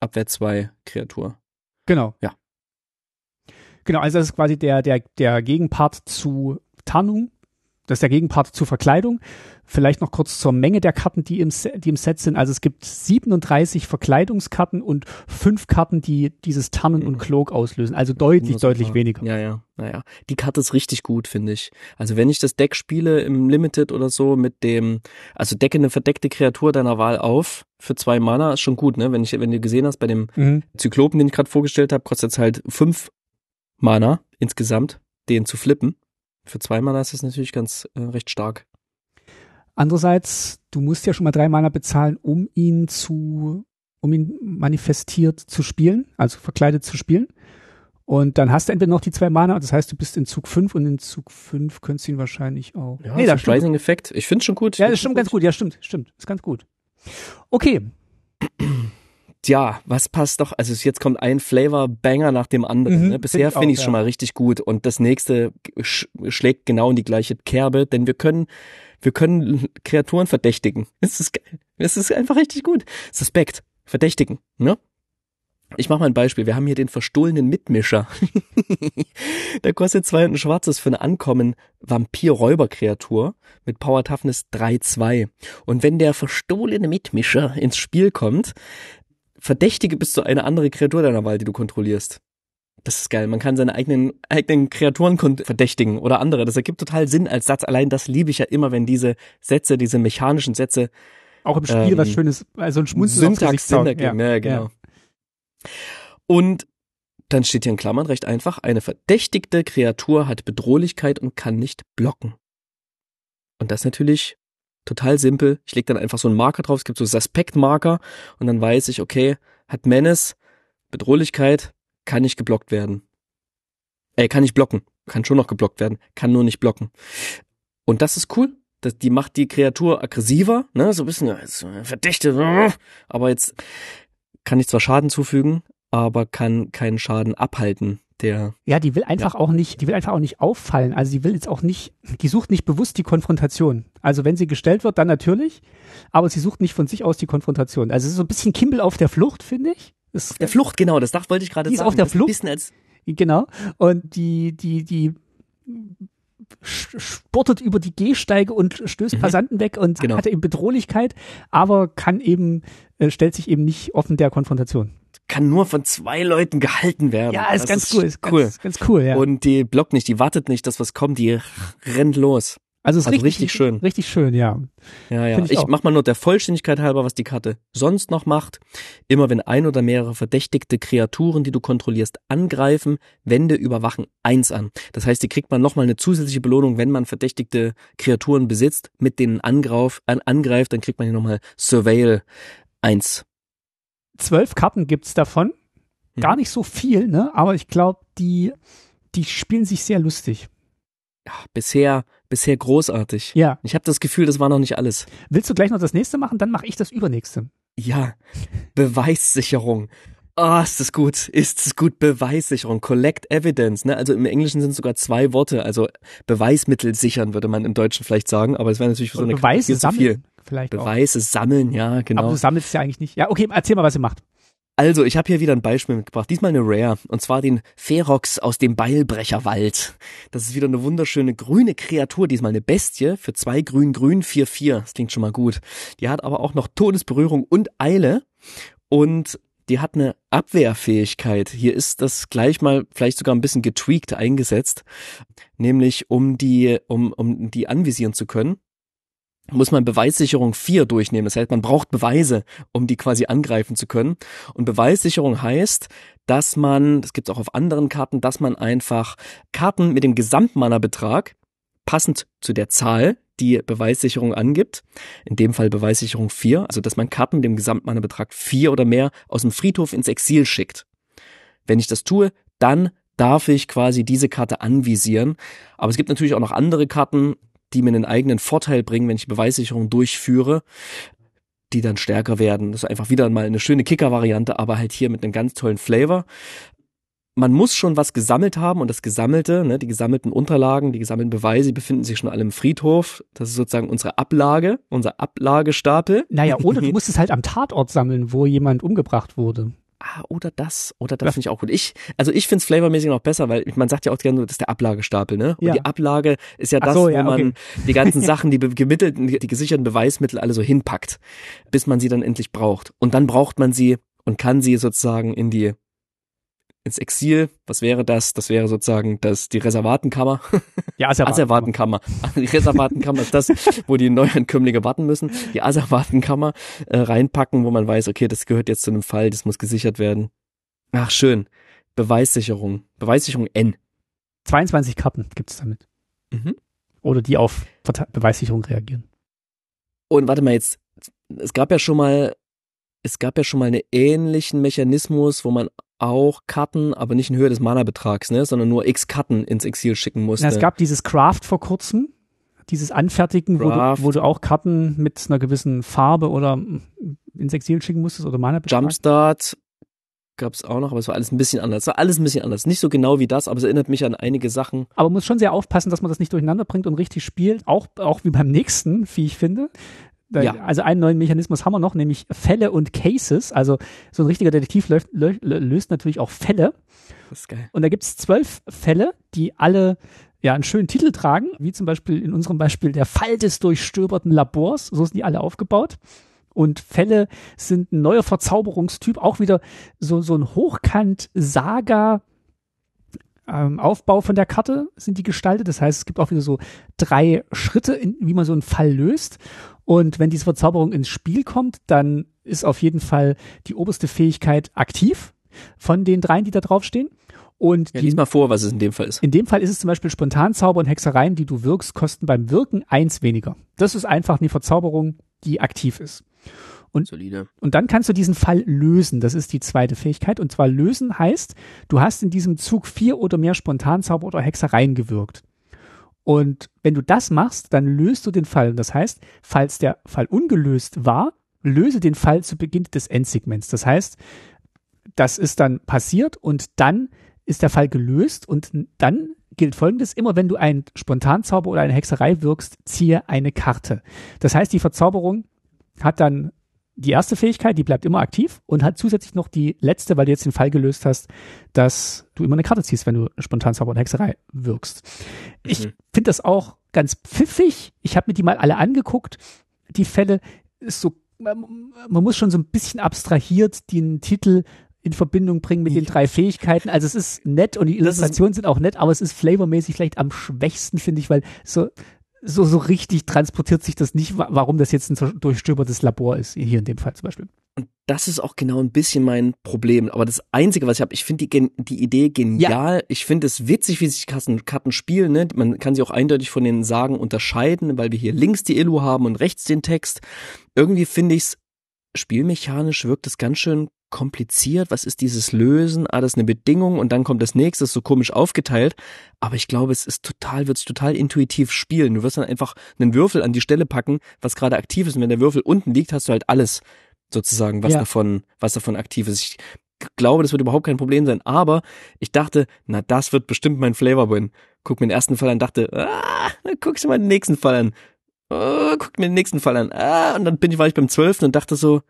Abwehr zwei Kreatur. Genau. Ja. Genau, also das ist quasi der, der, der Gegenpart zu Tarnung. Das ist der Gegenpart zu Verkleidung. Vielleicht noch kurz zur Menge der Karten, die im, die im Set sind. Also es gibt siebenunddreißig Verkleidungskarten und fünf Karten, die dieses Tarnen mhm. und Cloak auslösen. Also deutlich, ja, deutlich klar. weniger. Ja, ja, naja. Die Karte ist richtig gut, finde ich. Also wenn ich das Deck spiele im Limited oder so mit dem, also decke eine verdeckte Kreatur deiner Wahl auf für zwei Mana, ist schon gut, ne? Wenn ich, wenn du gesehen hast, bei dem mhm. Zyklopen, den ich gerade vorgestellt habe, kostet es halt fünf Mana insgesamt, den zu flippen. Für zwei Mana ist das natürlich ganz äh, recht stark. Andererseits, du musst ja schon mal drei Mana bezahlen, um ihn zu, um ihn manifestiert zu spielen, also verkleidet zu spielen. Und dann hast du entweder noch die zwei Mana, das heißt, du bist in Zug fünf und in Zug fünf könntest du ihn wahrscheinlich auch. Ja, nee, das ist ein Effekt. Ich finde es schon gut. Ja, das stimmt ganz gut. Ja, stimmt, stimmt. Ist ganz gut. Okay. Tja, was passt doch? Also jetzt kommt ein Flavor-Banger nach dem anderen. Mhm, ne? Bisher finde ich es find ja. schon mal richtig gut. Und das nächste sch- schlägt genau in die gleiche Kerbe, denn wir können, wir können Kreaturen verdächtigen. Es ist, es ist einfach richtig gut. Suspekt, verdächtigen. Ne? Ich mache mal ein Beispiel. Wir haben hier den verstohlenen Mitmischer. Der kostet zwei und ein schwarzes für eine Ankommen Vampir-Räuber-Kreatur mit Power Toughness drei zwei. Und wenn der verstohlene Mitmischer ins Spiel kommt, verdächtige bist du eine andere Kreatur deiner Wahl, die du kontrollierst. Das ist geil. Man kann seine eigenen, eigenen Kreaturen kont- verdächtigen oder andere. Das ergibt total Sinn als Satz. Allein das liebe ich ja immer, wenn diese Sätze, diese mechanischen Sätze. Auch im Spiel ähm, was Schönes, also ein Schmunzeln. Syntax-Sinn ergeben, ja, genau. Ja. Und dann steht hier in Klammern recht einfach, eine verdächtigte Kreatur hat Bedrohlichkeit und kann nicht blocken. Und das natürlich total simpel. Ich lege dann einfach so einen Marker drauf, es gibt so Suspect-Marker und dann weiß ich, okay, hat Menace, Bedrohlichkeit, kann nicht geblockt werden. Äh, kann nicht blocken. Kann schon noch geblockt werden, kann nur nicht blocken. Und das ist cool. Das, die macht die Kreatur aggressiver, ne, so ein bisschen verdächtig, aber jetzt kann ich zwar Schaden zufügen, aber kann keinen Schaden abhalten. Der, ja, die will einfach ja. auch nicht, die will einfach auch nicht auffallen. Also die will jetzt auch nicht, die sucht nicht bewusst die Konfrontation. Also wenn sie gestellt wird, dann natürlich, aber sie sucht nicht von sich aus die Konfrontation. Also es ist so ein bisschen Kimball auf der Flucht, finde ich. Das, auf der Flucht, genau, das wollte ich gerade sagen. Die ist auf der das Flucht. Bisschen als genau. Und die, die, die spurtet über die Gehsteige und stößt mhm. Passanten weg und genau. hat eben Bedrohlichkeit, aber kann eben, stellt sich eben nicht offen der Konfrontation. Kann nur von zwei Leuten gehalten werden. Ja, ist das ganz ist cool. Ist cool. Ganz, ganz cool, ja. Und die blockt nicht, die wartet nicht, dass was kommt, die rennt los. Also, ist also richtig, richtig schön. Richtig schön, ja. Ja, ja. Find ich ich mach mal nur der Vollständigkeit halber, was die Karte sonst noch macht. Immer wenn ein oder mehrere verdächtigte Kreaturen, die du kontrollierst, angreifen, wende Überwachen eins an. Das heißt, die kriegt man nochmal eine zusätzliche Belohnung, wenn man verdächtigte Kreaturen besitzt, mit denen angreif, an, angreift, dann kriegt man hier nochmal Surveil eins. Zwölf Karten gibt's davon. Gar nicht so viel, ne? Aber ich glaube, die, die spielen sich sehr lustig. Ja, bisher, bisher großartig. Ja. Ich habe das Gefühl, das war noch nicht alles. Willst du gleich noch das nächste machen? Dann mache ich das übernächste. Ja. Beweissicherung. Ah, oh, ist das gut. Ist das gut. Beweissicherung. Collect Evidence, ne? Also im Englischen sind es sogar zwei Worte. Also Beweismittel sichern, würde man im Deutschen vielleicht sagen. Aber es wäre natürlich für so eine Beweise sammeln. Viel. Vielleicht Beweise auch. Sammeln, ja, genau. Aber du sammelst ja eigentlich nicht. Ja, okay, erzähl mal, was ihr macht. Also, ich habe hier wieder ein Beispiel mitgebracht. Diesmal eine Rare. Und zwar den Ferox aus dem Beilbrecherwald. Das ist wieder eine wunderschöne grüne Kreatur. Diesmal eine Bestie für zwei grün-grün, vier vier. Das klingt schon mal gut. Die hat aber auch noch Todesberührung und Eile. Und die hat eine Abwehrfähigkeit. Hier ist das gleich mal vielleicht sogar ein bisschen getweakt eingesetzt. Nämlich, um die, um, um die anvisieren zu können. Muss man Beweissicherung vier durchnehmen. Das heißt, man braucht Beweise, um die quasi angreifen zu können. Und Beweissicherung heißt, dass man, das gibt es auch auf anderen Karten, dass man einfach Karten mit dem Gesamtmana-Betrag, passend zu der Zahl, die Beweissicherung angibt, in dem Fall Beweissicherung vier, also dass man Karten mit dem Gesamtmana-Betrag vier oder mehr aus dem Friedhof ins Exil schickt. Wenn ich das tue, dann darf ich quasi diese Karte anvisieren. Aber es gibt natürlich auch noch andere Karten, die mir einen eigenen Vorteil bringen, wenn ich Beweissicherung durchführe, die dann stärker werden. Das ist einfach wieder mal eine schöne Kicker-Variante, aber halt hier mit einem ganz tollen Flavor. Man muss schon was gesammelt haben und das Gesammelte, ne, die gesammelten Unterlagen, die gesammelten Beweise befinden sich schon alle im Friedhof. Das ist sozusagen unsere Ablage, unser Ablagestapel. Naja, oder du musst es halt am Tatort sammeln, wo jemand umgebracht wurde. Ah, oder das, oder das finde ich auch gut. Ich, also ich finde es flavormäßig noch besser, weil man sagt ja auch gerne, das ist der Ablagestapel, ne? Und ja. die Ablage ist ja das, so, ja, wo man okay. die ganzen Sachen, die gemittelten, die gesicherten Beweismittel alle so hinpackt, bis man sie dann endlich braucht. Und dann braucht man sie und kann sie sozusagen in die, ins Exil. Was wäre das? Das wäre sozusagen das, die Reservatenkammer. Ja, Asservatenkammer. Die Reservatenkammer ist das, wo die Neuankömmlinge warten müssen. Die Asservatenkammer äh, reinpacken, wo man weiß, okay, das gehört jetzt zu einem Fall, das muss gesichert werden. Ach, schön. Beweissicherung. Beweissicherung N. zweiundzwanzig Karten gibt es damit. Mhm. Oder die auf Beweissicherung reagieren. Und warte mal jetzt, es gab ja schon mal, es gab ja schon mal einen ähnlichen Mechanismus, wo man auch Karten, aber nicht in Höhe des Mana-Betrags, ne, sondern nur x Karten ins Exil schicken musste. Ja, es gab dieses Craft vor kurzem, dieses Anfertigen, wo du, wo du auch Karten mit einer gewissen Farbe oder ins Exil schicken musstest oder Mana-Betrag. Jumpstart gab es auch noch, aber es war alles ein bisschen anders. Es war alles ein bisschen anders. Nicht so genau wie das, aber es erinnert mich an einige Sachen. Aber man muss schon sehr aufpassen, dass man das nicht durcheinander bringt und richtig spielt. Auch, auch wie beim nächsten, wie ich finde. Da, ja. Also einen neuen Mechanismus haben wir noch, nämlich Fälle und Cases. Also so ein richtiger Detektiv löst, löst natürlich auch Fälle. Das ist geil. Und da gibt es zwölf Fälle, die alle ja einen schönen Titel tragen, wie zum Beispiel in unserem Beispiel der Fall des durchstöberten Labors. So sind die alle aufgebaut. Und Fälle sind ein neuer Verzauberungstyp, auch wieder so, so ein Hochkant-Saga- Ähm, Aufbau von der Karte sind die gestaltet. Das heißt, es gibt auch wieder so drei Schritte, in, wie man so einen Fall löst. Und wenn diese Verzauberung ins Spiel kommt, dann ist auf jeden Fall die oberste Fähigkeit aktiv. von den dreien, die da draufstehen. Und ja, lies mal vor, was es in dem Fall ist. In dem Fall ist es zum Beispiel Spontanzauber und Hexereien, die du wirkst, kosten beim Wirken eins weniger. Das ist einfach eine Verzauberung, die aktiv ist. Und, und dann kannst du diesen Fall lösen. Das ist die zweite Fähigkeit. Und zwar lösen heißt, du hast in diesem Zug vier oder mehr Spontanzauber oder Hexereien gewirkt. Und wenn du das machst, dann löst du den Fall. Und das heißt, falls der Fall ungelöst war, löse den Fall zu Beginn des Endsegments. Das heißt, das ist dann passiert und dann ist der Fall gelöst und dann gilt Folgendes: Immer wenn du einen Spontanzauber oder eine Hexerei wirkst, ziehe eine Karte. Das heißt, die Verzauberung hat dann die erste Fähigkeit, die bleibt immer aktiv und hat zusätzlich noch die letzte, weil du jetzt den Fall gelöst hast, dass du immer eine Karte ziehst, wenn du Spontanzauber und Hexerei wirkst. Ich mhm. finde das auch ganz pfiffig. Ich habe mir die mal alle angeguckt. Die Fälle ist so, man, man muss schon so ein bisschen abstrahiert den Titel in Verbindung bringen mit den drei Fähigkeiten. Also es ist nett und die Illustrationen sind auch nett, aber es ist flavormäßig vielleicht am schwächsten, finde ich, weil so so so richtig transportiert sich das nicht, warum das jetzt ein durchstöbertes Labor ist, hier in dem Fall zum Beispiel. Und das ist auch genau ein bisschen mein Problem. Aber das Einzige, was ich habe, ich finde die, die Idee genial. Ja. Ich finde es witzig, wie sich Karten spielen. Ne? Man kann sie auch eindeutig von den Sagen unterscheiden, weil wir hier links die Illu haben und rechts den Text. Irgendwie finde ich es, spielmechanisch wirkt es ganz schön kompliziert, was ist dieses Lösen, ah, das ist eine Bedingung und dann kommt das nächste, ist so komisch aufgeteilt, aber ich glaube, es ist total, wird sich total intuitiv spielen. Du wirst dann einfach einen Würfel an die Stelle packen, was gerade aktiv ist und wenn der Würfel unten liegt, hast du halt alles sozusagen, was ja. davon, was davon aktiv ist. Ich glaube, das wird überhaupt kein Problem sein, aber ich dachte, na, das wird bestimmt mein Flavor bin. Guck mir den ersten Fall an, dachte, ah, dann guckst du mal den nächsten Fall an. Oh, guck mir den nächsten Fall an. Ah, und dann bin ich, war ich beim zwölften und dachte so,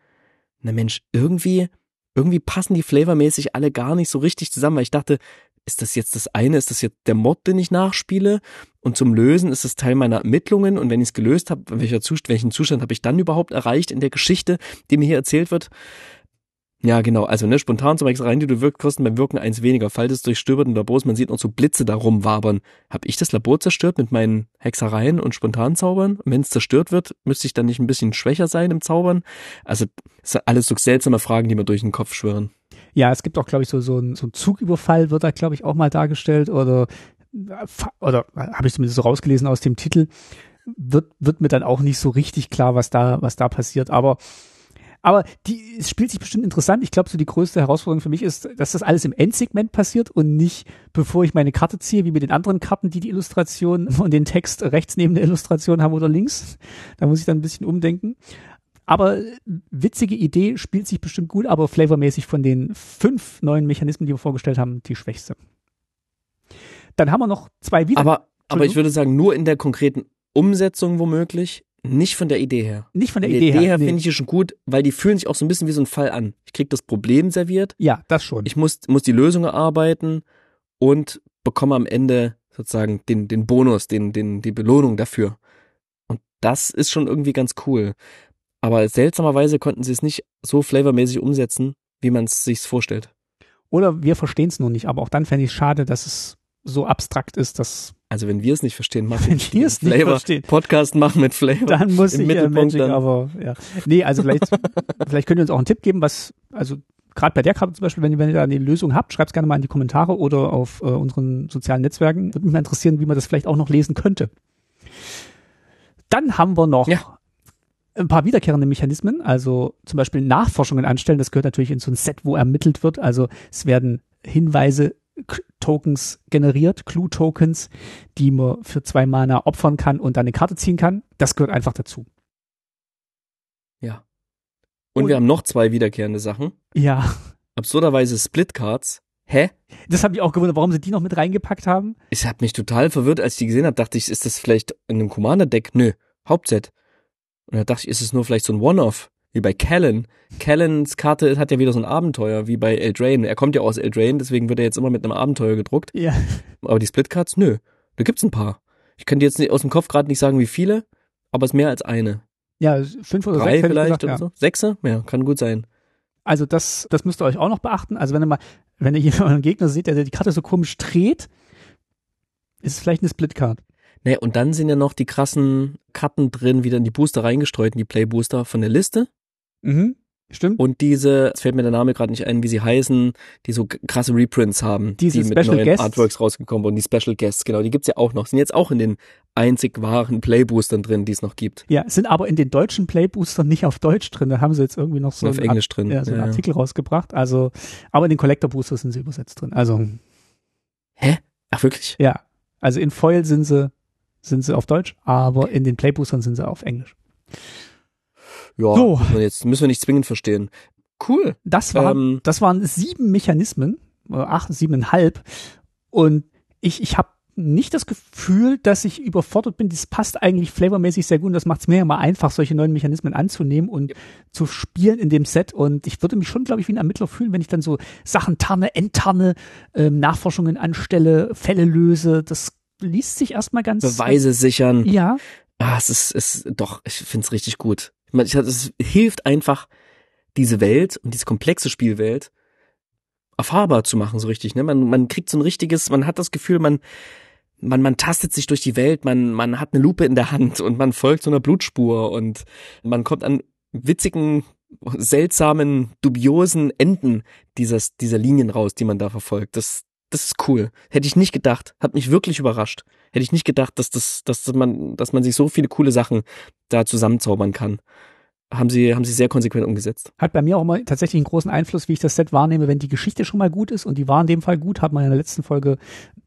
na Mensch, irgendwie Irgendwie passen die flavormäßig alle gar nicht so richtig zusammen, weil ich dachte, ist das jetzt das eine, ist das jetzt der Mord, den ich nachspiele und zum Lösen ist das Teil meiner Ermittlungen und wenn ich es gelöst habe, welcher Zustand, welchen Zustand habe ich dann überhaupt erreicht in der Geschichte, die mir hier erzählt wird? Ja, genau, also ne, spontan zum Beispiel rein, die du wirkst, kosten beim Wirken eins weniger, Fall des durchstöberten Labors, man sieht noch so Blitze da rumwabern. Habe ich das Labor zerstört mit meinen Hexereien und Spontanzaubern? Und wenn es zerstört wird, müsste ich dann nicht ein bisschen schwächer sein im Zaubern? Also das sind alles so seltsame Fragen, die mir durch den Kopf schwirren. Ja, es gibt auch, glaube ich, so, so, ein, so einen Zugüberfall wird da, glaube ich, auch mal dargestellt oder, oder habe ich zumindest so rausgelesen aus dem Titel, wird, wird mir dann auch nicht so richtig klar, was da, was da passiert, aber Aber die, es spielt sich bestimmt interessant. Ich glaube, so die größte Herausforderung für mich ist, dass das alles im Endsegment passiert und nicht, bevor ich meine Karte ziehe, wie mit den anderen Karten, die die Illustration und den Text rechts neben der Illustration haben oder links. Da muss ich dann ein bisschen umdenken. Aber witzige Idee, spielt sich bestimmt gut, aber flavormäßig von den fünf neuen Mechanismen, die wir vorgestellt haben, die schwächste. Dann haben wir noch zwei wieder. Aber, aber ich würde sagen, nur in der konkreten Umsetzung womöglich. Nicht von der Idee her. Nicht von der Idee her. Von der Idee her, her finde ich es schon gut, weil die fühlen sich auch so ein bisschen wie so ein Fall an. Ich kriege das Problem serviert. Ja, das schon. Ich muss, muss die Lösung erarbeiten und bekomme am Ende sozusagen den, den Bonus, den, den, die Belohnung dafür. Und das ist schon irgendwie ganz cool. Aber seltsamerweise konnten sie es nicht so flavormäßig umsetzen, wie man es sich vorstellt. Oder wir verstehen es nur nicht, aber auch dann fände ich es schade, dass es so abstrakt ist, dass... Also wenn wir es nicht verstehen, machen wenn wir es nicht verstehen, Podcast machen mit Flavor. Dann muss im ich Mittelpunkt ja Magic, dann. aber ja. Nee, also vielleicht, vielleicht könnt ihr uns auch einen Tipp geben, was, also gerade bei der Karte zum Beispiel, wenn ihr, wenn ihr da eine Lösung habt, schreibt es gerne mal in die Kommentare oder auf äh, unseren sozialen Netzwerken. Würde mich mal interessieren, wie man das vielleicht auch noch lesen könnte. Dann haben wir noch ja. ein paar wiederkehrende Mechanismen, also zum Beispiel Nachforschungen anstellen. Das gehört natürlich in so ein Set, wo ermittelt wird. Also es werden Hinweise Tokens generiert, Clue-Tokens, die man für zwei Mana opfern kann und dann eine Karte ziehen kann. Das gehört einfach dazu. Ja. Und, und wir haben noch zwei wiederkehrende Sachen. Ja. Absurderweise Split-Cards. Hä? Das habe ich auch gewundert, warum sie die noch mit reingepackt haben. Ich habe mich total verwirrt, als ich die gesehen habe. Dachte ich, ist das vielleicht in einem Commander-Deck? Nö, Hauptset. Und da dachte ich, ist es nur vielleicht so ein One-Off? Wie bei Kellen. Kellens Karte hat ja wieder so ein Abenteuer, wie bei Eldraine. Er kommt ja aus Eldraine, deswegen wird er jetzt immer mit einem Abenteuer gedruckt. Ja. Aber die Split-Cards, nö. Da gibt's ein paar. Ich könnte jetzt nicht, aus dem Kopf gerade nicht sagen, wie viele, aber es ist mehr als eine. Ja, fünf oder Drei sechs. Drei vielleicht oder ja. so. Sechse? Ja, kann gut sein. Also das, das müsst ihr euch auch noch beachten. Also wenn ihr mal, wenn ihr hier einen Gegner seht, der die Karte so komisch dreht, ist es vielleicht eine Split-Card. Naja, und dann sind ja noch die krassen Karten drin, wieder in die Booster reingestreut, in die Play-Booster von der Liste. Mhm. Stimmt. Und diese, es fällt mir der Name gerade nicht ein, wie sie heißen, die so krasse Reprints haben, diese die mit Special neuen Guests. Artworks rausgekommen wurden, die Special Guests, genau, die gibt's ja auch noch, sind jetzt auch in den einzig wahren Playboostern drin, die es noch gibt. Ja, sind aber in den deutschen Playboostern nicht auf Deutsch drin, da haben sie jetzt irgendwie noch so auf einen, Englisch Art, drin. Ja, so einen ja, Artikel ja. rausgebracht, also, aber in den Collector Booster sind sie übersetzt drin, also. Hä? Ach wirklich? Ja, also in Foil sind sie, sind sie auf Deutsch, aber in den Playboostern sind sie auf Englisch. Ja, so. müssen wir jetzt müssen wir nicht zwingend verstehen. Cool. Das waren, ähm, das waren sieben Mechanismen, acht, siebeneinhalb. Und ich, ich habe nicht das Gefühl, dass ich überfordert bin. Das passt eigentlich flavormäßig sehr gut. Und das macht es mir ja mal einfach, solche neuen Mechanismen anzunehmen und ja. zu spielen in dem Set. Und ich würde mich schon, glaube ich, wie ein Ermittler fühlen, wenn ich dann so Sachen tarne, enttarne, ähm, Nachforschungen anstelle, Fälle löse. Das liest sich erstmal ganz. Beweise sichern. Ja. Ah, es ist, es doch, ich find's richtig gut. Ich meine, es hilft einfach, diese Welt und diese komplexe Spielwelt erfahrbar zu machen, so richtig, ne? Man, man kriegt so ein richtiges, man hat das Gefühl, man, man, man tastet sich durch die Welt, man, man hat eine Lupe in der Hand und man folgt so einer Blutspur und man kommt an witzigen, seltsamen, dubiosen Enden dieses, dieser Linien raus, die man da verfolgt. Das, das ist cool. Hätte ich nicht gedacht. Hat mich wirklich überrascht. Hätte ich nicht gedacht, dass das, dass man, dass man sich so viele coole Sachen da zusammenzaubern kann. Haben sie, haben sie sehr konsequent umgesetzt. Hat bei mir auch immer tatsächlich einen großen Einfluss, wie ich das Set wahrnehme, wenn die Geschichte schon mal gut ist, und die war in dem Fall gut, hat man in der letzten Folge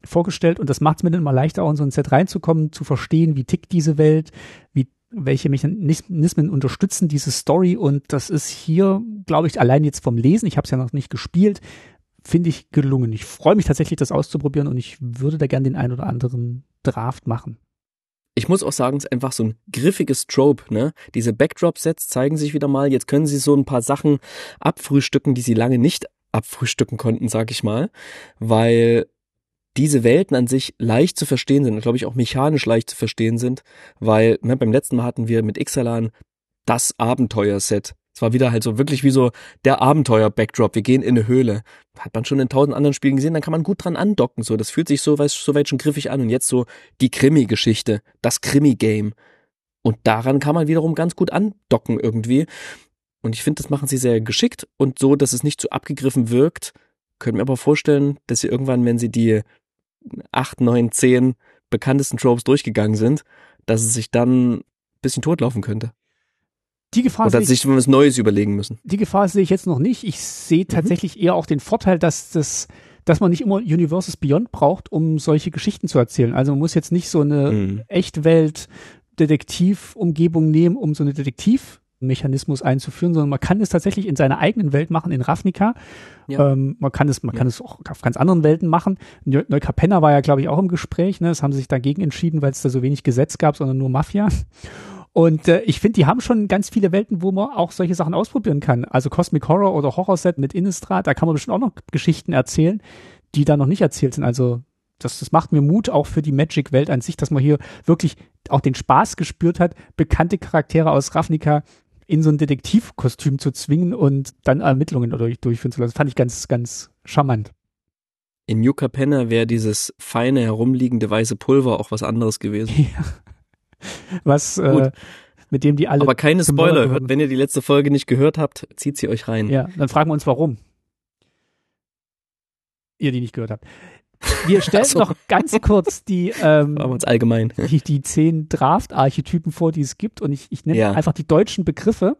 vorgestellt, und das macht es mir dann immer leichter, auch in so ein Set reinzukommen, zu verstehen, wie tickt diese Welt, wie welche Mechanismen unterstützen diese Story, und das ist hier, glaube ich, allein jetzt vom Lesen, ich habe es ja noch nicht gespielt, finde ich gelungen. Ich freue mich tatsächlich, das auszuprobieren, und ich würde da gern den ein oder anderen Draft machen. Ich muss auch sagen, es ist einfach so ein griffiges Trope, ne? Diese Backdrop-Sets zeigen sich wieder mal. Jetzt können sie so ein paar Sachen abfrühstücken, die sie lange nicht abfrühstücken konnten, sag ich mal. Weil diese Welten an sich leicht zu verstehen sind und, glaube ich, auch mechanisch leicht zu verstehen sind. Weil, ne, beim letzten Mal hatten wir mit Ixalan das Abenteuer-Set. Es war wieder halt so wirklich wie so der Abenteuer-Backdrop. Wir gehen in eine Höhle. Hat man schon in tausend anderen Spielen gesehen, dann kann man gut dran andocken. So, das fühlt sich so, weiß, so weit schon griffig an. Und jetzt so die Krimi-Geschichte, das Krimi-Game. Und daran kann man wiederum ganz gut andocken irgendwie. Und ich finde, das machen sie sehr geschickt und so, dass es nicht zu abgegriffen wirkt. Können wir aber vorstellen, dass sie irgendwann, wenn sie die acht, neun, zehn bekanntesten Tropes durchgegangen sind, dass es sich dann ein bisschen totlaufen könnte. Die Gefahr sehe ich, was Neues überlegen müssen. Die Gefahr sehe ich jetzt noch nicht. Ich sehe tatsächlich mhm. eher auch den Vorteil, dass das, dass man nicht immer Universes Beyond braucht, um solche Geschichten zu erzählen. Also man muss jetzt nicht so eine mhm. Echtwelt-Detektiv-Umgebung nehmen, um so einen Detektivmechanismus einzuführen, sondern man kann es tatsächlich in seiner eigenen Welt machen, in Ravnica. Ja. Ähm, man kann es, man ja. kann es auch auf ganz anderen Welten machen. Neukapenna war ja, glaube ich, auch im Gespräch. Ne? Das haben sie sich dagegen entschieden, weil es da so wenig Gesetz gab, sondern nur Mafia. Und äh, ich finde, die haben schon ganz viele Welten, wo man auch solche Sachen ausprobieren kann. Also Cosmic Horror oder Horror-Set mit Innistrad, da kann man bestimmt auch noch Geschichten erzählen, die da noch nicht erzählt sind. Also das, das macht mir Mut auch für die Magic-Welt an sich, dass man hier wirklich auch den Spaß gespürt hat, bekannte Charaktere aus Ravnica in so ein Detektivkostüm zu zwingen und dann Ermittlungen dadurch durchführen zu lassen. Das fand ich ganz, ganz charmant. In New Capenna wäre dieses feine, herumliegende weiße Pulver auch was anderes gewesen. Ja. Was, äh, mit dem die alle. Aber keine Spoiler. Hört, wenn ihr die letzte Folge nicht gehört habt, zieht sie euch rein. Ja, dann fragen wir uns, warum ihr die nicht gehört habt. Wir stellen so. noch ganz kurz die, ähm, uns allgemein. die, die zehn Draft-Archetypen vor, die es gibt. Und ich, ich nenne ja. einfach die deutschen Begriffe.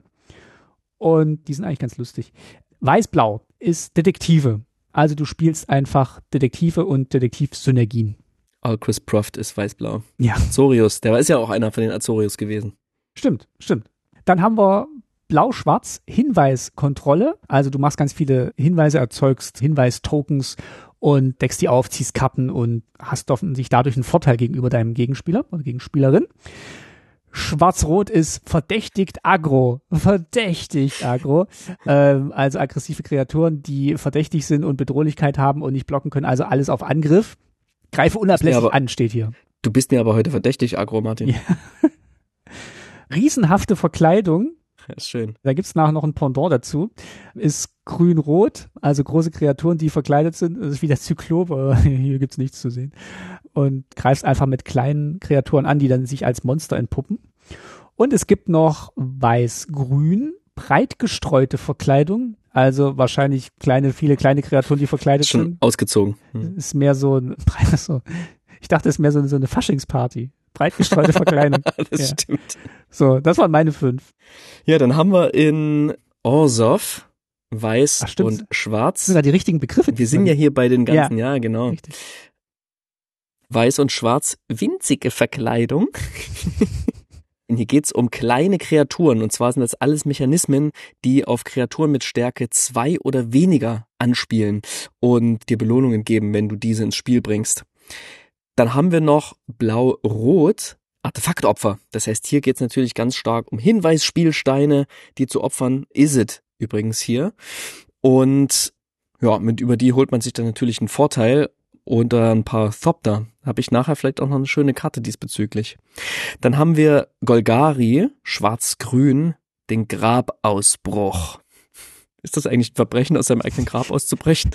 Und die sind eigentlich ganz lustig. Weiß-Blau ist Detektive. Also du spielst einfach Detektive und Detektivsynergien. All Chris Proft ist weiß-blau. Ja. Azorius, der ist ja auch einer von den Azorius gewesen. Stimmt, stimmt. Dann haben wir blau-schwarz, Hinweiskontrolle. Also du machst ganz viele Hinweise, erzeugst Hinweistokens und deckst die auf, ziehst Karten und hast offensichtlich dadurch einen Vorteil gegenüber deinem Gegenspieler oder Gegenspielerin. Schwarz-Rot ist verdächtigt aggro. Verdächtig aggro. ähm, also aggressive Kreaturen, die verdächtig sind und Bedrohlichkeit haben und nicht blocken können. Also alles auf Angriff. Greife unablässig an, steht hier. Du bist mir aber heute verdächtig aggro, Martin. Ja. Riesenhafte Verkleidung. Das ist schön. Da gibt's nachher noch ein Pendant dazu. Ist grün-rot, also große Kreaturen, die verkleidet sind. Das ist wie der Zyklop, aber hier gibt's nichts zu sehen. Und greifst einfach mit kleinen Kreaturen an, die dann sich als Monster entpuppen. Und es gibt noch weiß-grün, breit gestreute Verkleidung, also wahrscheinlich kleine, viele kleine Kreaturen, die verkleidet schon sind. Schon ausgezogen. Hm. Ist mehr so ein, so, ich dachte, es ist mehr so eine, so eine Faschingsparty. Breit gestreute Verkleidung. Das ja. stimmt. So, das waren meine fünf. Ja, dann haben wir in Orzhov weiß Ach, und schwarz. Das sind ja die richtigen Begriffe. Wir sind ja hier bei den ganzen, ja, ja genau. Richtig. Weiß und schwarz, winzige Verkleidung. Und hier geht's um kleine Kreaturen. Und zwar sind das alles Mechanismen, die auf Kreaturen mit Stärke zwei oder weniger anspielen und dir Belohnungen geben, wenn du diese ins Spiel bringst. Dann haben wir noch Blau-Rot, Artefaktopfer. Das heißt, hier geht's natürlich ganz stark um Hinweisspielsteine, die zu opfern. Izzet übrigens hier. Und ja, mit über die holt man sich dann natürlich einen Vorteil oder ein paar Thopter. Habe ich nachher vielleicht auch noch eine schöne Karte diesbezüglich. Dann haben wir Golgari, schwarz-grün, den Grabausbruch. Ist das eigentlich ein Verbrechen, aus seinem eigenen Grab auszubrechen?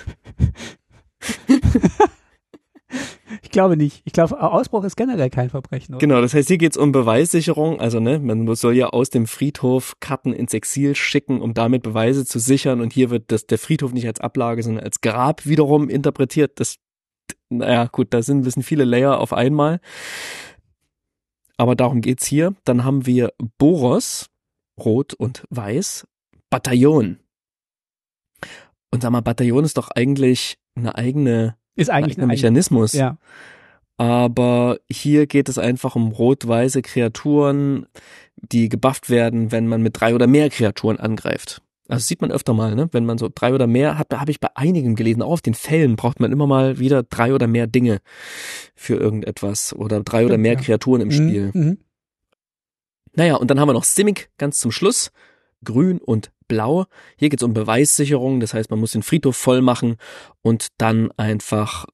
Ich glaube nicht. Ich glaube, Ausbruch ist generell kein Verbrechen, oder? Genau, das heißt, hier geht's um Beweissicherung. Also, ne, man soll ja aus dem Friedhof Karten ins Exil schicken, um damit Beweise zu sichern. Und hier wird das, der Friedhof nicht als Ablage, sondern als Grab wiederum interpretiert. Das, naja, gut, da sind ein bisschen viele Layer auf einmal. Aber darum geht's hier. Dann haben wir Boros, Rot und Weiß, Bataillon. Und sag mal, Bataillon ist doch eigentlich eine eigene Ist eigentlich ein Mechanismus. Ja. Aber hier geht es einfach um rot-weiße Kreaturen, die gebufft werden, wenn man mit drei oder mehr Kreaturen angreift. Also das sieht man öfter mal, ne? Wenn man so drei oder mehr hat, da habe ich bei einigen gelesen, auch auf den Fällen braucht man immer mal wieder drei oder mehr Dinge für irgendetwas oder drei oder mehr ja. Kreaturen im mhm. Spiel. Mhm. Naja, und dann haben wir noch Simic ganz zum Schluss. Grün und Blau. Hier geht's um Beweissicherung, das heißt, man muss den Friedhof voll machen und dann einfach,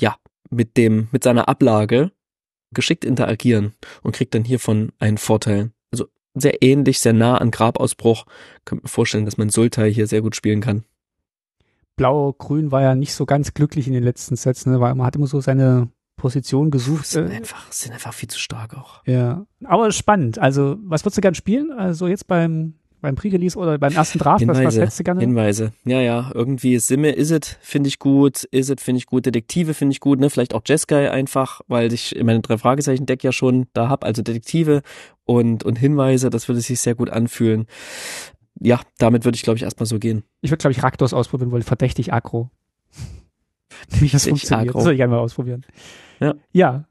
ja, mit dem, mit seiner Ablage geschickt interagieren und kriegt dann hiervon einen Vorteil. Also sehr ähnlich, sehr nah an Grabausbruch. Könnt mir vorstellen, dass man Sultai hier sehr gut spielen kann. Blau-Grün war ja nicht so ganz glücklich in den letzten Sets, ne? Weil man hat immer so seine Position gesucht. Sind einfach, sind einfach viel zu stark auch. Ja, aber spannend. Also, was würdest du gern spielen? Also jetzt beim Beim Pre-Release oder beim ersten Draft, Hinweise, das war das letzte gerne. Hinweise, ja, ja, irgendwie Simme, Izzet finde ich gut, Izzet finde ich gut, Detektive finde ich gut, ne, vielleicht auch Jeskai einfach, weil ich meine drei Fragezeichen-Deck ja schon da habe, also Detektive und, und Hinweise, das würde sich sehr gut anfühlen. Ja, damit würde ich, glaube ich, erstmal so gehen. Ich würde, glaube ich, Rakdos ausprobieren wollen, verdächtig aggro. Wie das funktioniert, aggro. Das würde ich gerne mal ausprobieren. Ja. Ja.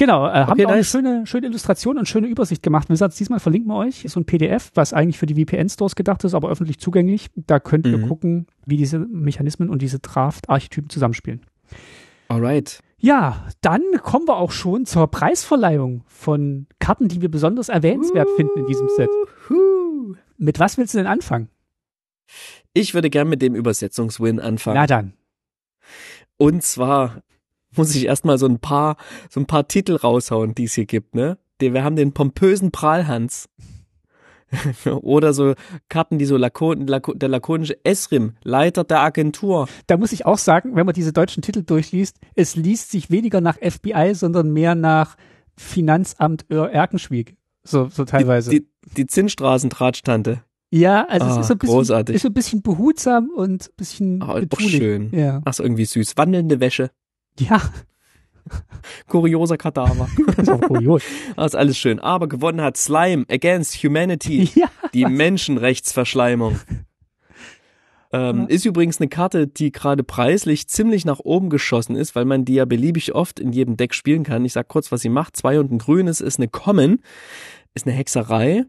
Genau, äh, okay, haben wir auch nice. eine schöne, schöne Illustration und schöne Übersicht gemacht. Wizards, diesmal verlinken wir euch. Ist so ein P D F, was eigentlich für die V P N-Stores gedacht ist, aber öffentlich zugänglich. Da könnt ihr mhm. gucken, wie diese Mechanismen und diese Draft-Archetypen zusammenspielen. Alright. Ja, dann kommen wir auch schon zur Preisverleihung von Karten, die wir besonders erwähnenswert uh-huh. finden in diesem Set. Uh-huh. Mit was willst du denn anfangen? Ich würde gern mit dem Übersetzungswin anfangen. Na dann. Und zwar muss ich erstmal so ein paar, so ein paar Titel raushauen, die es hier gibt, ne? Wir haben den pompösen Prahlhans. Oder so Karten, die so Lakon, Lakon, der lakonische Esrim, Leiter der Agentur. Da muss ich auch sagen, wenn man diese deutschen Titel durchliest, es liest sich weniger nach F B I, sondern mehr nach Finanzamt Erkenschwieg. So, so teilweise. Die, die, die Zinnstraßen-Drahtschtante. Ja, also ah, es ist so ein bisschen, großartig. Ist so ein bisschen behutsam und ein bisschen ah, doch schön. Ja. Ach, so irgendwie süß. Wandelnde Wäsche. Ja. Kurioser Kadaver. Das ist auch kurios. Das ist alles schön. Aber gewonnen hat Slime Against Humanity. Ja, die was? Menschenrechtsverschleimung. ähm, ist übrigens eine Karte, die gerade preislich ziemlich nach oben geschossen ist, weil man die ja beliebig oft in jedem Deck spielen kann. Ich sag kurz, was sie macht. Zwei und ein grünes ist eine Common, ist eine Hexerei.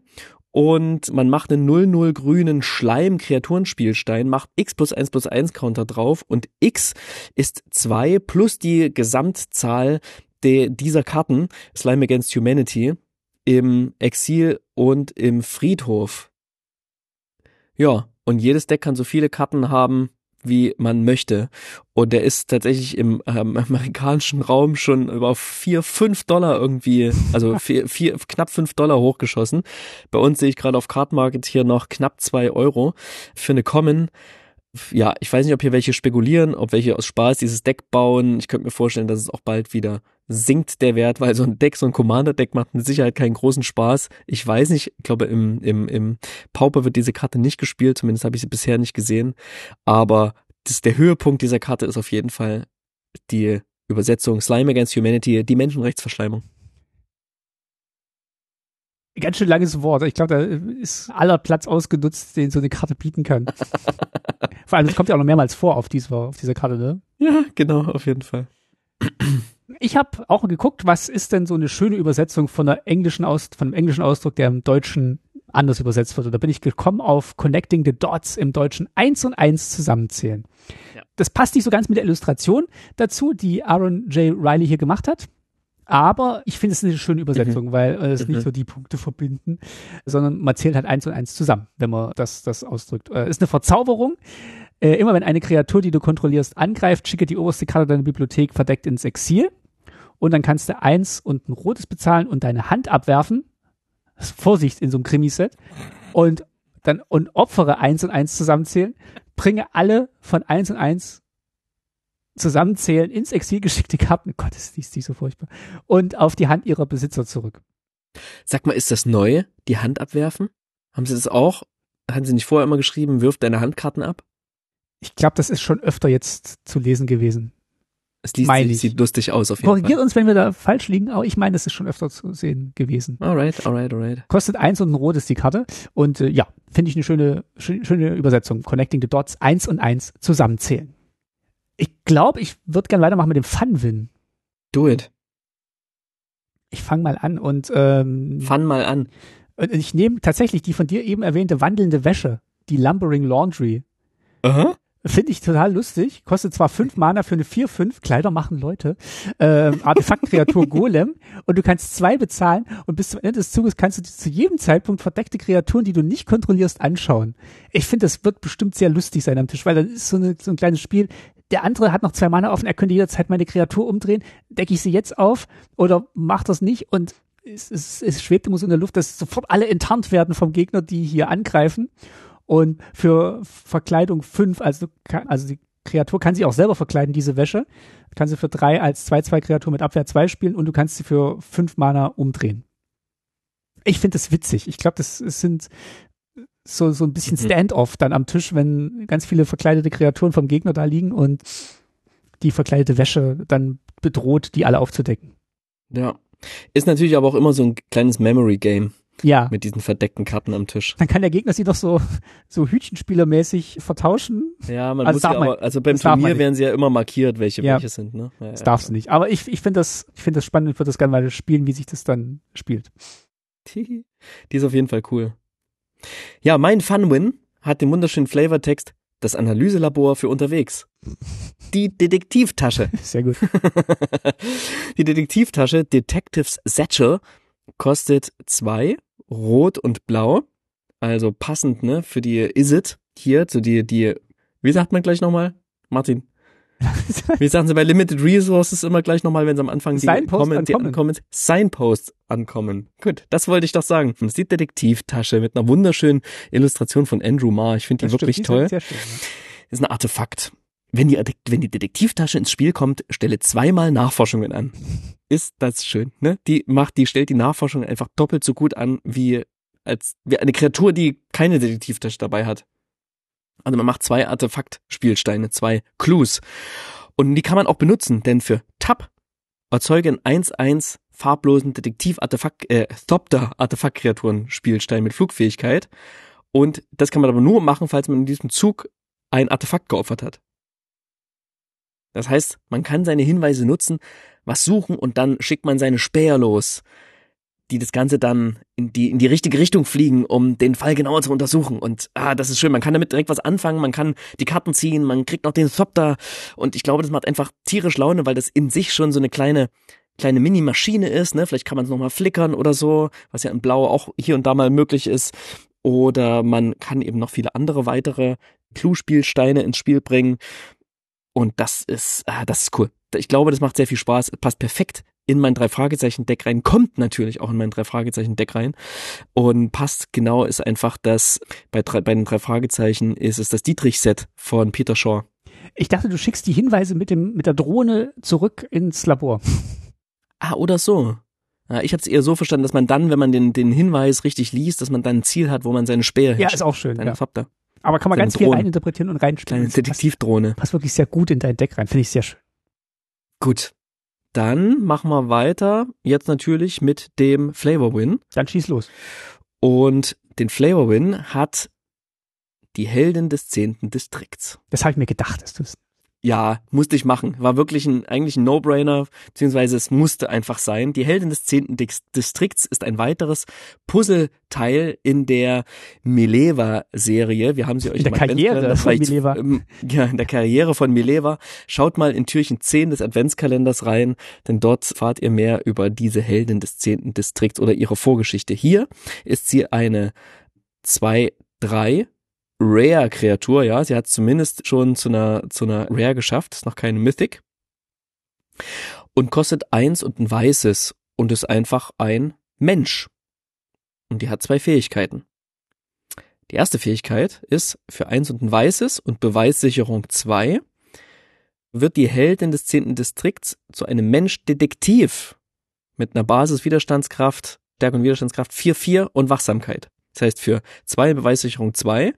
Und man macht einen null null grünen Schleim-Kreaturenspielstein, macht X plus eins plus eins Counter drauf und X ist zwei plus die Gesamtzahl de- dieser Karten, Slime Against Humanity, im Exil und im Friedhof. Ja, und jedes Deck kann so viele Karten haben, wie man möchte. Und der ist tatsächlich im ähm, amerikanischen Raum schon über vier, fünf Dollar irgendwie, also vier, vier, knapp fünf Dollar hochgeschossen. Bei uns sehe ich gerade auf Card Market hier noch knapp zwei Euro für eine Common. Ja, ich weiß nicht, ob hier welche spekulieren, ob welche aus Spaß dieses Deck bauen. Ich könnte mir vorstellen, dass es auch bald wieder sinkt der Wert, weil so ein Deck, so ein Commander-Deck macht mit Sicherheit keinen großen Spaß. Ich weiß nicht, ich glaube im, im, im Pauper wird diese Karte nicht gespielt, zumindest habe ich sie bisher nicht gesehen, aber das, der Höhepunkt dieser Karte ist auf jeden Fall die Übersetzung Slime Against Humanity, die Menschenrechtsverschleimung. Ganz schön langes Wort. Ich glaube, da ist aller Platz ausgenutzt, den so eine Karte bieten kann. Vor allem, das kommt ja auch noch mehrmals vor auf dieser, auf dieser Karte, ne? Ja, genau, auf jeden Fall. Ich habe auch geguckt, was ist denn so eine schöne Übersetzung von, der englischen Aus- von einem englischen Ausdruck, der im Deutschen anders übersetzt wird. Und da bin ich gekommen auf Connecting the Dots im Deutschen. Eins und eins zusammenzählen. Ja. Das passt nicht so ganz mit der Illustration dazu, die Aaron J. Riley hier gemacht hat. Aber ich finde es eine schöne Übersetzung, mhm. weil es mhm. nicht so die Punkte verbinden, sondern man zählt halt eins und eins zusammen, wenn man das, das ausdrückt. Äh, ist eine Verzauberung. Äh, immer wenn eine Kreatur, die du kontrollierst, angreift, schicke die oberste Karte deiner Bibliothek verdeckt ins Exil. Und dann kannst du eins und ein rotes bezahlen und deine Hand abwerfen. Vorsicht in so einem Krimiset. Und dann und opfere eins und eins zusammenzählen. Bringe alle von eins und eins zusammenzählen ins Exil geschickte Karten. Gott, ist dies nicht so furchtbar. Und auf die Hand ihrer Besitzer zurück. Sag mal, ist das neu? Die Hand abwerfen? Haben sie das auch? Haben sie nicht vorher immer geschrieben, wirf deine Handkarten ab? Ich glaube, das ist schon öfter jetzt zu lesen gewesen. Es liest, sie, sieht lustig aus auf jeden Korrigiert Fall. Korrigiert uns, wenn wir da falsch liegen, aber ich meine, das ist schon öfter zu sehen gewesen. Alright, alright, alright. Kostet eins und ein rotes die Karte. Und äh, ja, finde ich eine schöne, schöne, schöne Übersetzung. Connecting the Dots, eins und eins zusammenzählen. Ich glaube, ich würde gerne weitermachen mit dem Fun-Win. Do it. Ich fange mal an und ähm, fang mal an. Und ich nehme tatsächlich die von dir eben erwähnte wandelnde Wäsche, die Lumbering Laundry. Aha. Finde ich total lustig. Kostet zwar fünf Mana für eine vier fünf, Kleider machen Leute, ähm, Artefakt-Kreatur Golem und du kannst zwei bezahlen und bis zum Ende des Zuges kannst du zu jedem Zeitpunkt verdeckte Kreaturen, die du nicht kontrollierst, anschauen. Ich finde, das wird bestimmt sehr lustig sein am Tisch, weil das ist so, eine, so ein kleines Spiel. Der andere hat noch zwei Mana offen, er könnte jederzeit meine Kreatur umdrehen, decke ich sie jetzt auf oder mach das nicht und es, es, es schwebt immer so in der Luft, dass sofort alle enttarnt werden vom Gegner, die hier angreifen. Und für Verkleidung fünf, also, also die Kreatur kann sie auch selber verkleiden, diese Wäsche. Kann sie für drei als zwei zwei Kreatur mit Abwehr zwei spielen und du kannst sie für fünf Mana umdrehen. Ich finde das witzig. Ich glaube, das sind so, so ein bisschen Stand-off dann am Tisch, wenn ganz viele verkleidete Kreaturen vom Gegner da liegen und die verkleidete Wäsche dann bedroht, die alle aufzudecken. Ja. Ist natürlich aber auch immer so ein kleines Memory-Game. Ja. Mit diesen verdeckten Karten am Tisch. Dann kann der Gegner sie doch so, so Hütchenspielermäßig vertauschen. Ja, man also muss ja aber, man, also beim Turnier werden sie ja immer markiert, welche ja. welche sind, ne? Ja, das ja, darfst du ja. nicht. Aber ich, ich finde das, ich finde das spannend, ich würde das gerne mal spielen, wie sich das dann spielt. Die ist auf jeden Fall cool. Ja, mein Funwin hat den wunderschönen Flavortext, das Analyselabor für unterwegs. Die Detektivtasche. Sehr gut. Die Detektivtasche, Detective's Satchel, kostet zwei. Rot und Blau, also passend, ne, für die Isit hier, so die, die, wie sagt man gleich nochmal? Martin. Wie sagen sie bei Limited Resources immer gleich nochmal, wenn sie am Anfang die, Comment, die ankommen, Signposts ankommen. Gut, das wollte ich doch sagen. Das ist die Detektivtasche mit einer wunderschönen Illustration von Andrew Marr. Ich finde die das wirklich stimmt, toll. Sehr schön, ne? Ist ein Artefakt. Wenn die, wenn die Detektivtasche ins Spiel kommt, stelle zweimal Nachforschungen an. Ist das schön, ne? Die macht, die stellt die Nachforschungen einfach doppelt so gut an, wie, als, wie eine Kreatur, die keine Detektivtasche dabei hat. Also man macht zwei Artefakt-Spielsteine, zwei Clues. Und die kann man auch benutzen, denn für Tap erzeuge ein eins eins farblosen Detektiv-Artefakt, äh, Thopter-Artefakt-Kreaturen-Spielstein mit Flugfähigkeit. Und das kann man aber nur machen, falls man in diesem Zug ein Artefakt geopfert hat. Das heißt, man kann seine Hinweise nutzen, was suchen und dann schickt man seine Späher los, die das Ganze dann in die, in die richtige Richtung fliegen, um den Fall genauer zu untersuchen. Und ah, das ist schön, man kann damit direkt was anfangen, man kann die Karten ziehen, man kriegt noch den Thopter und ich glaube, das macht einfach tierisch Laune, weil das in sich schon so eine kleine, kleine Mini-Maschine ist, ne? Vielleicht kann man es nochmal flickern oder so, was ja in Blau auch hier und da mal möglich ist. Oder man kann eben noch viele andere weitere Clue-Spielsteine ins Spiel bringen. Und das ist, ah, das ist cool. Ich glaube, das macht sehr viel Spaß. Passt perfekt in mein Drei-Fragezeichen-Deck rein. Kommt natürlich auch in mein Drei-Fragezeichen-Deck rein. Und passt genau ist einfach das, bei, bei den Drei-Fragezeichen ist es das Dietrich-Set von Peter Shaw. Ich dachte, du schickst die Hinweise mit dem, mit der Drohne zurück ins Labor. Ah, oder so. Ja, ich habe es eher so verstanden, dass man dann, wenn man den, den Hinweis richtig liest, dass man dann ein Ziel hat, wo man seine Speer hinschickt. Ja, ist auch schön. Seine ja. Fabda. Aber kann man seine ganz Drohnen. Viel reininterpretieren und reinspielen. Eine Detektivdrohne. Passt wirklich sehr gut in dein Deck rein. Finde ich sehr schön. Gut. Dann machen wir weiter. Jetzt natürlich mit dem Flavor Win. Dann schieß los. Und den Flavor Win hat die Heldin des zehnten Distrikts. Das habe ich mir gedacht, dass du es. Ja, musste ich machen. War wirklich ein, eigentlich ein No-Brainer, beziehungsweise es musste einfach sein. Die Heldin des zehnten Distrikts ist ein weiteres Puzzleteil in der Mileva-Serie. Wir haben sie euch in der Karriere von Mileva. Ja, in der Karriere von Mileva. Schaut mal in Türchen zehn des Adventskalenders rein, denn dort erfahrt ihr mehr über diese Heldin des zehnten Distrikts oder ihre Vorgeschichte. Hier ist sie eine zwei drei Rare-Kreatur, ja, sie hat zumindest schon zu einer zu einer Rare geschafft, ist noch keine Mythic. Und kostet eins und ein weißes und ist einfach ein Mensch. Und die hat zwei Fähigkeiten. Die erste Fähigkeit ist für eins und ein weißes und Beweissicherung zwei wird die Heldin des zehnten Distrikts zu einem Mensch-Detektiv mit einer Basis-Widerstandskraft, Stärke und Widerstandskraft vier vier und Wachsamkeit. Das heißt, für zwei Beweissicherung zwei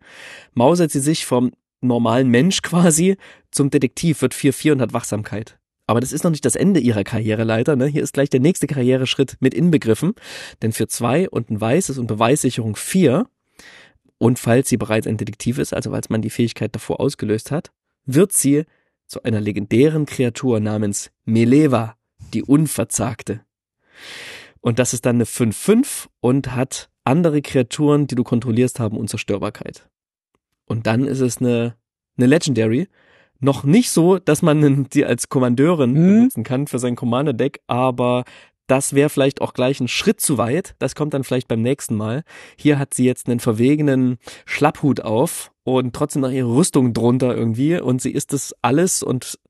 mausert sie sich vom normalen Mensch quasi zum Detektiv, wird vier vier und hat Wachsamkeit. Aber das ist noch nicht das Ende ihrer Karriere, leider. Ne? Hier ist gleich der nächste Karriereschritt mit inbegriffen. Denn für zwei und ein weißes und Beweissicherung vier und falls sie bereits ein Detektiv ist, also falls man die Fähigkeit davor ausgelöst hat, wird sie zu einer legendären Kreatur namens Mileva, die Unverzagte. Und das ist dann eine fünf fünf und hat andere Kreaturen, die du kontrollierst, haben Unzerstörbarkeit. Und dann ist es eine, eine Legendary. Noch nicht so, dass man die als Kommandeurin mhm. benutzen kann für sein Commander-Deck, aber das wäre vielleicht auch gleich ein Schritt zu weit. Das kommt dann vielleicht beim nächsten Mal. Hier hat sie jetzt einen verwegenen Schlapphut auf und trotzdem noch ihre Rüstung drunter irgendwie und sie ist das alles und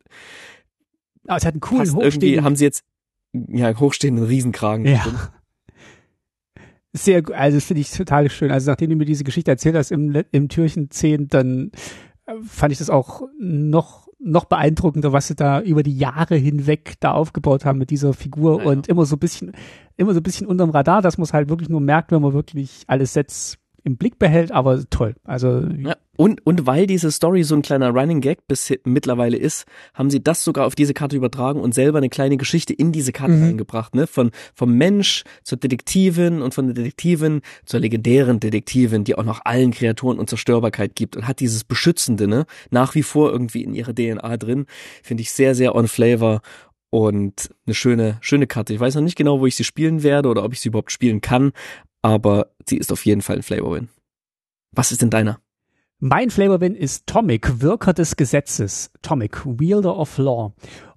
aber es hat einen coolen irgendwie haben sie jetzt ja hochstehenden Riesenkragen. Ja. Bestimmt. Sehr gut, also das finde ich total schön. Also nachdem du mir diese Geschichte erzählt hast im, im Türchen zehn, dann äh, fand ich das auch noch noch beeindruckender, was sie da über die Jahre hinweg da aufgebaut haben mit dieser Figur ja, und ja. immer so ein bisschen immer so ein bisschen unterm Radar, dass man es halt wirklich nur merkt, wenn man wirklich alle Sets im Blick behält, aber toll. Also ja, und und weil diese Story so ein kleiner Running Gag bis mittlerweile ist, haben sie das sogar auf diese Karte übertragen und selber eine kleine Geschichte in diese Karte mhm. eingebracht, ne? Von vom Mensch zur Detektivin und von der Detektivin zur legendären Detektivin, die auch noch allen Kreaturen Unzerstörbarkeit gibt und hat dieses Beschützende, ne? Nach wie vor irgendwie in ihrer D N A drin, finde ich sehr sehr on flavor. Und eine schöne, schöne Karte. Ich weiß noch nicht genau, wo ich sie spielen werde oder ob ich sie überhaupt spielen kann, aber sie ist auf jeden Fall ein Flavor-Win. Was ist denn deiner? Mein Flavor-Win ist Tomic, Wirker des Gesetzes. Tomic, Wielder of Law.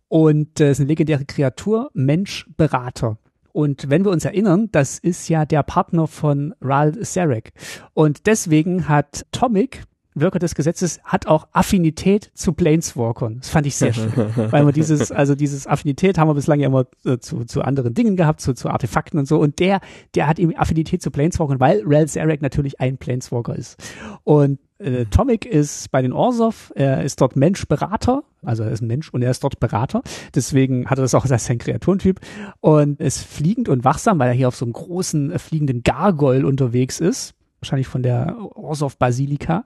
Und äh, ist eine legendäre Kreatur, Mensch, Berater. Und wenn wir uns erinnern, das ist ja der Partner von Ral Zarek. Und deswegen hat Tomic, Wirker des Gesetzes, hat auch Affinität zu Planeswalkern. Das fand ich sehr schön, weil wir dieses, also dieses Affinität haben wir bislang ja immer äh, zu, zu anderen Dingen gehabt, zu, zu Artefakten und so. Und der, der hat eben Affinität zu Planeswalkern, weil Ral Zarek natürlich ein Planeswalker ist. Und äh, Tomic ist bei den Orzhov, er ist dort Mensch-Berater, also er ist ein Mensch und er ist dort Berater. Deswegen hat er das auch als sein Kreaturentyp und ist fliegend und wachsam, weil er hier auf so einem großen äh, fliegenden Gargoyle unterwegs ist. Wahrscheinlich von der Orzhov-Basilika.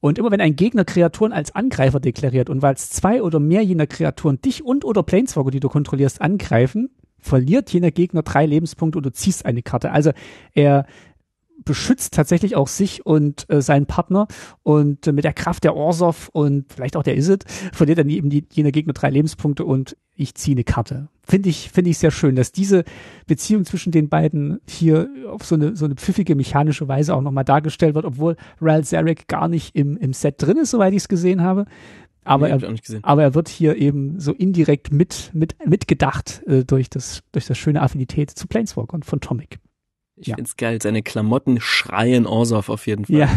Und immer wenn ein Gegner Kreaturen als Angreifer deklariert und weil es zwei oder mehr jener Kreaturen dich und oder Planeswalker, die du kontrollierst, angreifen, verliert jener Gegner drei Lebenspunkte und du ziehst eine Karte. Also er beschützt tatsächlich auch sich und äh, seinen Partner und äh, mit der Kraft der Orzhov und vielleicht auch der Izzet verliert dann eben die, jener Gegner drei Lebenspunkte und ich ziehe eine Karte. Finde ich, finde ich sehr schön, dass diese Beziehung zwischen den beiden hier auf so eine, so eine pfiffige, mechanische Weise auch nochmal dargestellt wird, obwohl Ral Zarek gar nicht im, im Set drin ist, soweit ich es gesehen habe. Aber, nee, er, hab ich auch nicht gesehen. Aber er wird hier eben so indirekt mit, mit, mitgedacht äh, durch das, durch das schöne Affinität zu Planeswalkern von Tomic. Ich ja. find's geil, seine Klamotten schreien Orzhov auf jeden Fall. Ja.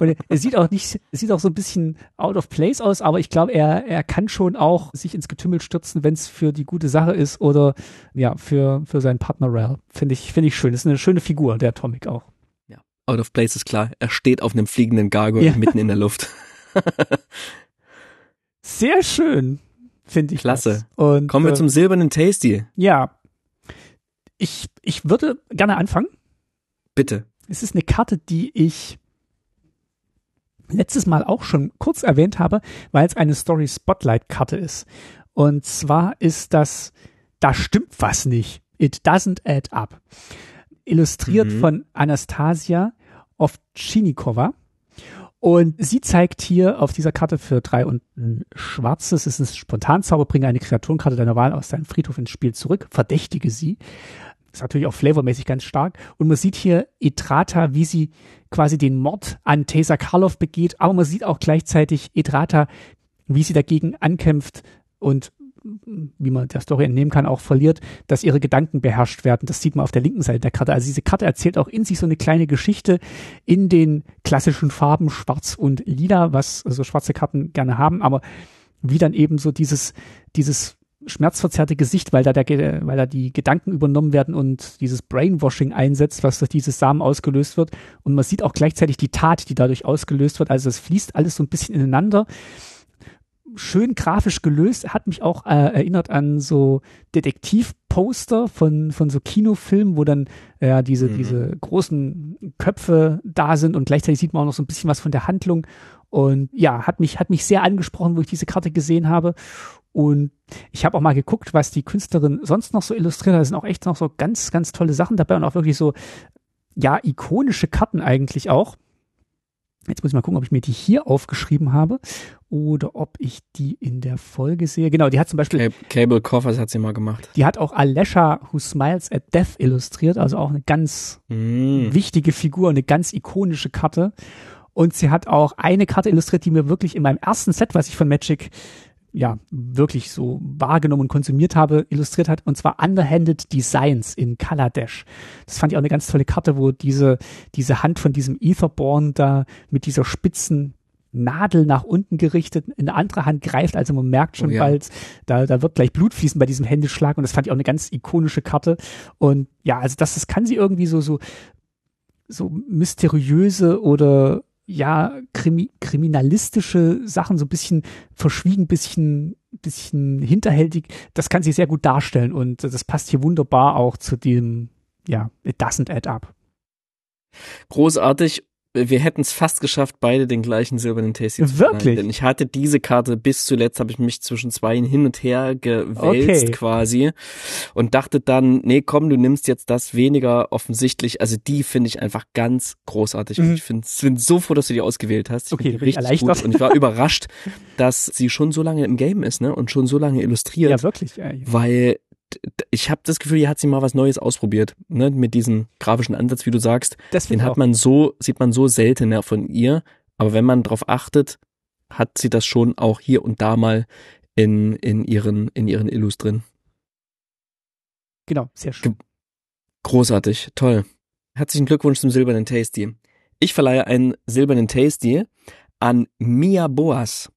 Und es sieht auch nicht, es sieht auch so ein bisschen out of place aus, aber ich glaube, er, er kann schon auch sich ins Getümmel stürzen, wenn es für die gute Sache ist oder ja, für, für seinen Partner Ral. Finde ich, finde ich schön. Das ist eine schöne Figur, der Tomic auch. Ja. Out of place ist klar. Er steht auf einem fliegenden Gargoyle ja. mitten in der Luft. Sehr schön. finde ich. Klasse. Und, kommen wir äh, zum silbernen Tasty. Ja. Ich, ich würde gerne anfangen. Bitte. Es ist eine Karte, die ich letztes Mal auch schon kurz erwähnt habe, weil es eine Story-Spotlight-Karte ist. Und zwar ist das, da stimmt was nicht. It doesn't add up. Illustriert mhm. von Anastasia Ovchinikova. Und sie zeigt hier auf dieser Karte für drei und ein schwarzes, es ist ein Spontanzauber, bringe eine Kreaturenkarte deiner Wahl aus deinem Friedhof ins Spiel zurück, verdächtige sie. Ist natürlich auch flavormäßig ganz stark. Und man sieht hier Etrata, wie sie quasi den Mord an Tesa Karlov begeht, aber man sieht auch gleichzeitig Etrata, wie sie dagegen ankämpft und wie man der Story entnehmen kann, auch verliert, dass ihre Gedanken beherrscht werden. Das sieht man auf der linken Seite der Karte. Also diese Karte erzählt auch in sich so eine kleine Geschichte in den klassischen Farben Schwarz und Lila, was so schwarze Karten gerne haben, aber wie dann eben so dieses, dieses schmerzverzerrte Gesicht, weil da, der, weil da die Gedanken übernommen werden und dieses Brainwashing einsetzt, was durch dieses Samen ausgelöst wird. Und man sieht auch gleichzeitig die Tat, die dadurch ausgelöst wird. Also es fließt alles so ein bisschen ineinander. Schön grafisch gelöst, hat mich auch äh, erinnert an so Detektivposter von, von so Kinofilmen, wo dann äh, diese, mhm. diese großen Köpfe da sind und gleichzeitig sieht man auch noch so ein bisschen was von der Handlung. Und ja, hat mich, hat mich sehr angesprochen, wo ich diese Karte gesehen habe. Und ich habe auch mal geguckt, was die Künstlerin sonst noch so illustriert hat. Da sind auch echt noch so ganz, ganz tolle Sachen dabei und auch wirklich so, ja, ikonische Karten eigentlich auch. Jetzt muss ich mal gucken, ob ich mir die hier aufgeschrieben habe oder ob ich die in der Folge sehe. Genau, die hat zum Beispiel... Cable Coffers hat sie mal gemacht. Die hat auch Alesha Who Smiles at Death illustriert, also auch eine ganz mm. wichtige Figur, eine ganz ikonische Karte. Und sie hat auch eine Karte illustriert, die mir wirklich in meinem ersten Set, was ich von Magic... ja, wirklich so wahrgenommen und konsumiert habe, illustriert hat, und zwar Underhanded Designs in Kaladesh. Das fand ich auch eine ganz tolle Karte, wo diese, diese Hand von diesem Aetherborn da mit dieser spitzen Nadel nach unten gerichtet in eine andere Hand greift, also man merkt schon oh, ja. bald, da, da wird gleich Blut fließen bei diesem Händeschlag, und das fand ich auch eine ganz ikonische Karte. Und ja, also das, das kann sie irgendwie so, so, so mysteriöse oder ja, krimi- kriminalistische Sachen, so ein bisschen verschwiegen, ein bisschen, bisschen hinterhältig, das kann sie sehr gut darstellen, und das passt hier wunderbar auch zu dem, ja, it doesn't add up. Großartig, wir hätten es fast geschafft, beide den gleichen silbernen Tasty zu verleihen. Wirklich? Denn ich hatte diese Karte, bis zuletzt habe ich mich zwischen zwei hin und her gewälzt okay. quasi und dachte dann, nee, komm, du nimmst jetzt das weniger offensichtlich. Also die finde ich einfach ganz großartig. Mhm. Und ich find, bin so froh, dass du die ausgewählt hast. Ich okay, bin richtig gut. Und ich war überrascht, dass sie schon so lange im Game ist, ne, und schon so lange illustriert. Ja, wirklich. Ja, ja. Weil ich habe das Gefühl, hier hat sie mal was Neues ausprobiert, ne, mit diesem grafischen Ansatz, wie du sagst. Das Den hat auch. man so, sieht man so seltener von ihr, aber wenn man drauf achtet, hat sie das schon auch hier und da mal in, in ihren, in ihren Illus drin. Genau, sehr schön. Großartig, toll. Herzlichen Glückwunsch zum silbernen Tasty. Ich verleihe einen silbernen Tasty an Mia Boas.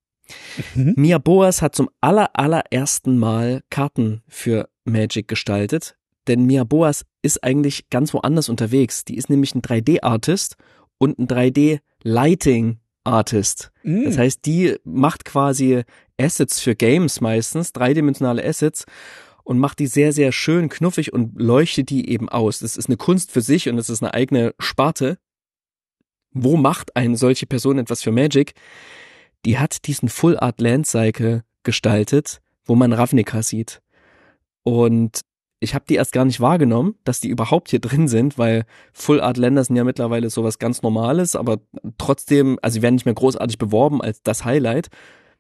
Mhm. Mia Boas hat zum aller, allerersten Mal Karten für Magic gestaltet, denn Mia Boas ist eigentlich ganz woanders unterwegs. Die ist nämlich ein drei D Artist und ein drei D Lighting Artist. Mhm. Das heißt, die macht quasi Assets für Games meistens, dreidimensionale Assets, und macht die sehr, sehr schön knuffig und leuchtet die eben aus. Das ist eine Kunst für sich und das ist eine eigene Sparte. Wo macht eine solche Person etwas für Magic? Die hat diesen Full-Art-Land-Cycle gestaltet, wo man Ravnica sieht. Und ich habe die erst gar nicht wahrgenommen, dass die überhaupt hier drin sind, weil Full-Art-Länder sind ja mittlerweile sowas ganz Normales, aber trotzdem, also sie werden nicht mehr großartig beworben als das Highlight.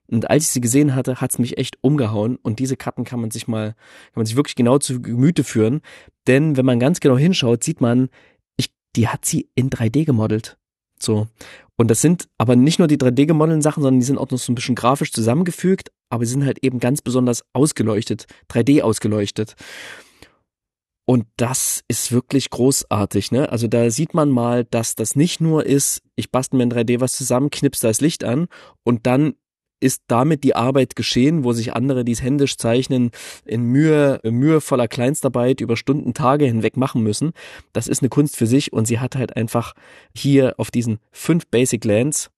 Und als ich sie gesehen hatte, hat's mich echt umgehauen. Und diese Karten kann man sich mal, kann man sich wirklich genau zu Gemüte führen. Denn wenn man ganz genau hinschaut, sieht man, ich, die hat sie in drei D gemodelt. So. Und das sind aber nicht nur die drei D gemodelten Sachen, sondern die sind auch noch so ein bisschen grafisch zusammengefügt, aber sie sind halt eben ganz besonders ausgeleuchtet, drei D ausgeleuchtet. Und das ist wirklich großartig, ne? Also da sieht man mal, dass das nicht nur ist, ich bastel mir in drei D was zusammen, knips da das Licht an und dann ist damit die Arbeit geschehen, wo sich andere, die es händisch zeichnen, in Mühe, mühevoller Kleinstarbeit über Stunden, Tage hinweg machen müssen. Das ist eine Kunst für sich, und sie hat halt einfach hier auf diesen fünf Basic Lands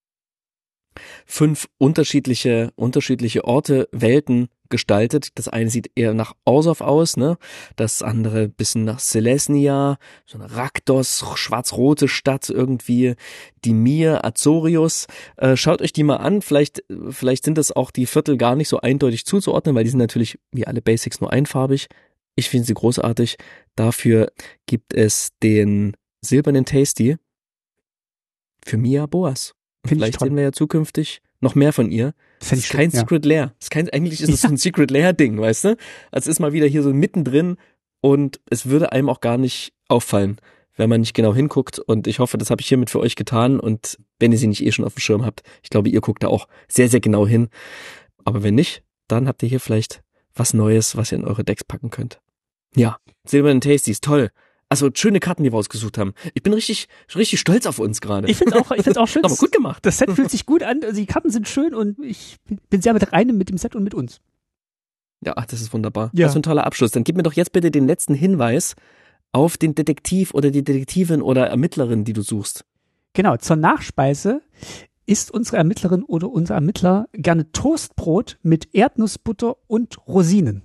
fünf unterschiedliche, unterschiedliche Orte, Welten, gestaltet. Das eine sieht eher nach Orzhov aus, ne? Das andere ein bisschen nach Selesnya, so eine Rakdos, schwarz-rote Stadt irgendwie, die Mia, Azorius. Äh, schaut euch die mal an, vielleicht vielleicht sind das auch die Viertel gar nicht so eindeutig zuzuordnen, weil die sind natürlich wie alle Basics nur einfarbig. Ich finde sie großartig. Dafür gibt es den silbernen Tasty für Mia Boas. Vielleicht sehen wir ja zukünftig noch mehr von ihr. Das ist kein schön, Secret ja. Lair. Das ist kein, eigentlich ist es ja. so ein Secret Lair-Ding, weißt du? Es ist mal wieder hier so mittendrin und es würde einem auch gar nicht auffallen, wenn man nicht genau hinguckt. Und ich hoffe, das habe ich hiermit für euch getan. Und wenn ihr sie nicht eh schon auf dem Schirm habt, ich glaube, ihr guckt da auch sehr, sehr genau hin. Aber wenn nicht, dann habt ihr hier vielleicht was Neues, was ihr in eure Decks packen könnt. Ja, silbernen Tasties, toll. Also schöne Karten, die wir ausgesucht haben. Ich bin richtig richtig stolz auf uns gerade. Ich finde es auch, ich find's auch schön. Aber gut gemacht. Das Set fühlt sich gut an. Also die Karten sind schön und ich bin sehr mit rein mit dem Set und mit uns. Ja, ach, das ist wunderbar. Ja. Das ist ein toller Abschluss. Dann gib mir doch jetzt bitte den letzten Hinweis auf den Detektiv oder die Detektivin oder Ermittlerin, die du suchst. Genau, zur Nachspeise isst unsere Ermittlerin oder unser Ermittler gerne Toastbrot mit Erdnussbutter und Rosinen.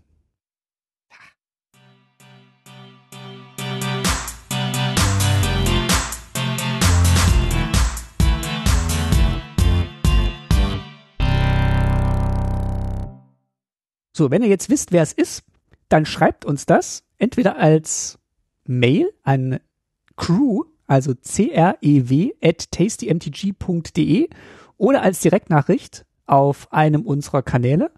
So, wenn ihr jetzt wisst, wer es ist, dann schreibt uns das entweder als Mail an crew, also crew at tastymtg.de oder als Direktnachricht auf einem unserer Kanäle.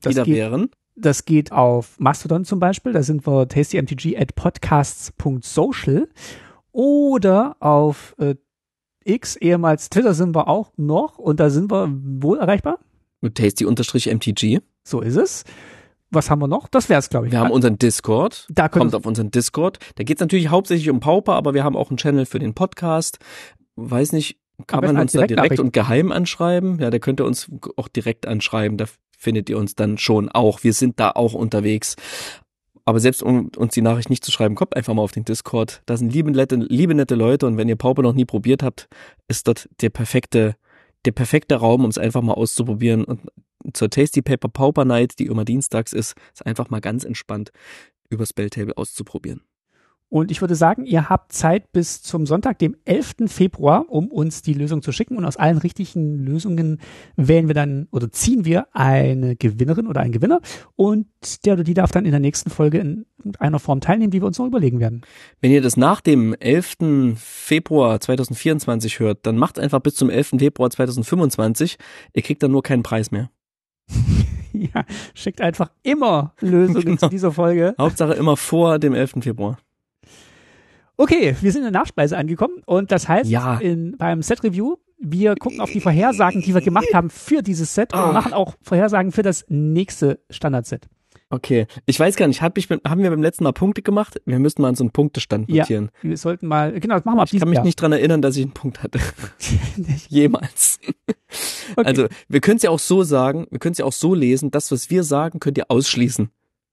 Das geht, wären. Das geht auf Mastodon zum Beispiel, da sind wir tastymtg at podcasts.social oder auf äh, X, ehemals Twitter sind wir auch noch und da sind wir wohl erreichbar. Mit tasty-mtg. So ist es. Was haben wir noch? Das wäre es, glaube ich. Wir haben unseren Discord. Da kommt auf unseren Discord. Da geht es natürlich hauptsächlich um Pauper, aber wir haben auch einen Channel für den Podcast. Weiß nicht, kann man uns da direkt und geheim anschreiben? Ja, da könnt ihr uns auch direkt anschreiben. Da findet ihr uns dann schon auch. Wir sind da auch unterwegs. Aber selbst um uns die Nachricht nicht zu schreiben, kommt einfach mal auf den Discord. Da sind liebe nette, liebe nette Leute und wenn ihr Pauper noch nie probiert habt, ist dort der perfekte der perfekte Raum, um es einfach mal auszuprobieren. Und zur Tasty Paper Pauper Night, die immer dienstags ist, ist einfach mal ganz entspannt über Spelltable auszuprobieren. Und ich würde sagen, ihr habt Zeit bis zum Sonntag, dem elften Februar, um uns die Lösung zu schicken. Und aus allen richtigen Lösungen wählen wir dann oder ziehen wir eine Gewinnerin oder einen Gewinner. Und der oder die darf dann in der nächsten Folge in einer Form teilnehmen, die wir uns noch überlegen werden. Wenn ihr das nach dem elften Februar zweitausendvierundzwanzig hört, dann macht es einfach bis zum elften Februar zweitausendfünfundzwanzig. Ihr kriegt dann nur keinen Preis mehr. Ja, schickt einfach immer Lösungen genau. zu dieser Folge. Hauptsache immer vor dem elften Februar. Okay, wir sind in der Nachspeise angekommen und das heißt ja. in, beim Set-Review, wir gucken auf die Vorhersagen, die wir gemacht haben für dieses Set oh. und machen auch Vorhersagen für das nächste Standard-Set. Okay, ich weiß gar nicht, hab ich, haben wir beim letzten Mal Punkte gemacht? Wir müssen mal an so einen Punktestand notieren. Ja, wir sollten mal, genau, das machen wir ab diesem Jahr. Ich kann mich nicht dran erinnern, dass ich einen Punkt hatte. Jemals. Okay. Also, wir können es ja auch so sagen, wir können es ja auch so lesen, das, was wir sagen, könnt ihr ausschließen.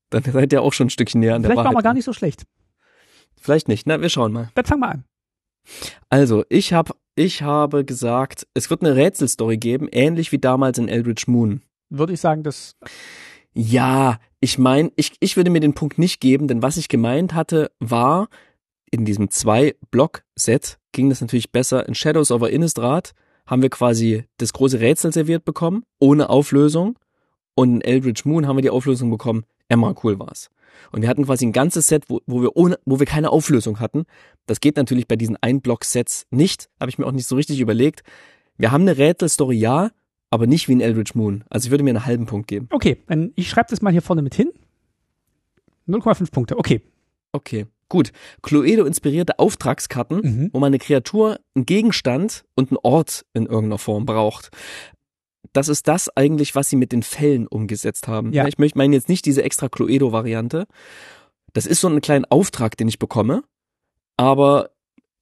Dann seid ihr auch schon ein Stückchen näher an der Wahrheit. Vielleicht waren wir gar nicht so schlecht. Vielleicht nicht, na, wir schauen mal. Dann fangen wir an. Also, ich, hab, ich habe gesagt, es wird eine Rätselstory geben, ähnlich wie damals in Eldritch Moon. Würde ich sagen, dass... Ja, ich meine, ich, ich würde mir den Punkt nicht geben, denn was ich gemeint hatte, war, in diesem Zwei-Block-Set ging das natürlich besser. In Shadows over Innistrad haben wir quasi das große Rätsel serviert bekommen, ohne Auflösung. Und in Eldritch Moon haben wir die Auflösung bekommen, Emma cool war's. Und wir hatten quasi ein ganzes Set, wo, wo wir ohne, wo wir keine Auflösung hatten. Das geht natürlich bei diesen Ein-Block-Sets nicht. Habe ich mir auch nicht so richtig überlegt. Wir haben eine Rätselstory, ja, aber nicht wie in Eldritch Moon. Also ich würde mir einen halben Punkt geben. Okay, dann ich schreibe das mal hier vorne mit hin. null Komma fünf Punkte, okay. Okay, gut. Cluedo-inspirierte Auftragskarten, mhm. wo man eine Kreatur, einen Gegenstand und einen Ort in irgendeiner Form braucht. Das ist das eigentlich, was sie mit den Fällen umgesetzt haben. Ja. Ich meine jetzt nicht diese extra Cluedo-Variante. Das ist so ein kleiner Auftrag, den ich bekomme. Aber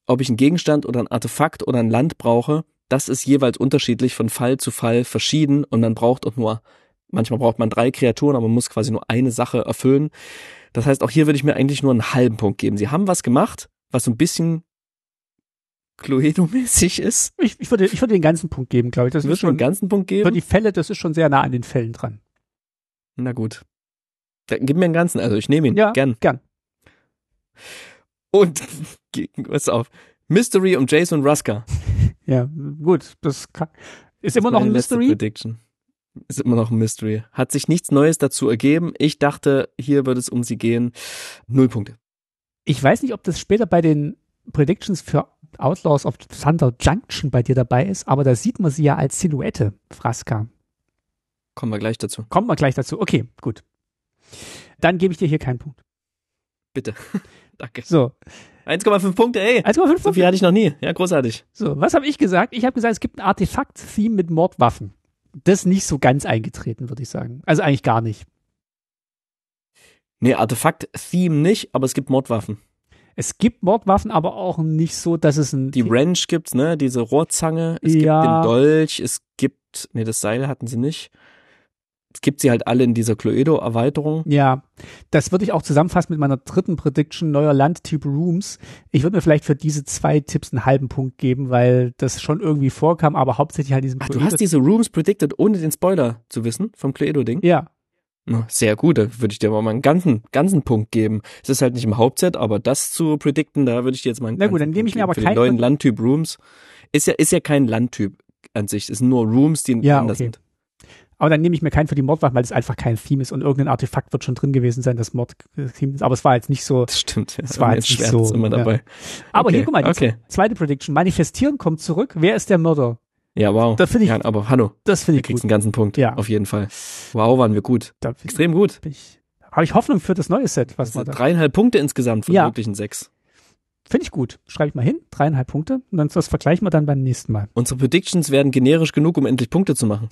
ob ich einen Gegenstand oder ein Artefakt oder ein Land brauche, das ist jeweils unterschiedlich von Fall zu Fall verschieden. Und man braucht auch nur, manchmal braucht man drei Kreaturen, aber man muss quasi nur eine Sache erfüllen. Das heißt, auch hier würde ich mir eigentlich nur einen halben Punkt geben. Sie haben was gemacht, was so ein bisschen Cluedo-mäßig ist. Ich, ich, würde, ich würde den ganzen Punkt geben, glaube ich. Das du würdest schon den ganzen Punkt geben? Für die Fälle, das ist schon sehr nah an den Fällen dran. Na gut. Dann gib mir den ganzen, also ich nehme ihn. Ja, gern. gern. Und, pass auf, Mystery um Jace und Ruska. Ja, gut. Das kann, ist das immer noch ein Mystery. Prediction. Ist immer noch ein Mystery. Hat sich nichts Neues dazu ergeben. Ich dachte, hier wird es um sie gehen. Null Punkte. Ich weiß nicht, ob das später bei den Predictions für Outlaws of Thunder Junction bei dir dabei ist, aber da sieht man sie ja als Silhouette, Fraska. Kommen wir gleich dazu. Kommen wir gleich dazu. Okay, gut. Dann gebe ich dir hier keinen Punkt. Bitte. Danke. So. eins Komma fünf Punkte, ey. eins Komma fünf So viel hatte ich noch nie. Ja, großartig. So, was habe ich gesagt? Ich habe gesagt, es gibt ein Artefakt-Theme mit Mordwaffen. Das ist nicht so ganz eingetreten, würde ich sagen. Also eigentlich gar nicht. Nee, Artefakt-Theme nicht, aber es gibt Mordwaffen. Es gibt Mordwaffen, aber auch nicht so, dass es ein... Die The- Wrench gibt's, ne? Diese Rohrzange. Es ja. gibt den Dolch. Es gibt... Nee, das Seil hatten sie nicht. Es gibt sie halt alle in dieser Cluedo-Erweiterung. Ja, das würde ich auch zusammenfassen mit meiner dritten Prediction, neuer Landtyp Rooms. Ich würde mir vielleicht für diese zwei Tipps einen halben Punkt geben, weil das schon irgendwie vorkam, aber hauptsächlich halt diesen Ach, Cluedo. Du hast diese Rooms predicted, ohne den Spoiler zu wissen vom Cluedo-Ding? Ja. Sehr gut, da würde ich dir aber mal einen ganzen, ganzen Punkt geben. Es ist halt nicht im Hauptset, aber das zu predikten, da würde ich dir jetzt mal einen Na gut, dann nehme ich mir aber keinen. Für den neuen Landtyp Rooms ist ja, ist ja kein Landtyp an sich, es sind nur Rooms, die ja, anders okay. sind. Aber dann nehme ich mir keinen für die Mordwaffen, weil es einfach kein Theme ist und irgendein Artefakt wird schon drin gewesen sein, das Mord-Theme ist. Aber es war jetzt nicht so. Das stimmt, ja. Es war jetzt nicht so. Immer dabei. Ja. Aber okay, hier, guck mal, die okay. zweite Prediction. Manifestieren kommt zurück. Wer ist der Mörder? Ja, wow. Das finde ich. Ja, aber hallo. Das finde ich gut. Du kriegst einen ganzen Punkt. Ja. Auf jeden Fall. Wow, waren wir gut. Da Extrem gut. Habe ich Hoffnung für das neue Set. Was das dreieinhalb Punkte insgesamt von ja. möglichen sechs. Finde ich gut. Schreibe ich mal hin. Dreieinhalb Punkte. Und dann das vergleichen wir dann beim nächsten Mal. Unsere Predictions werden generisch genug, um endlich Punkte zu machen.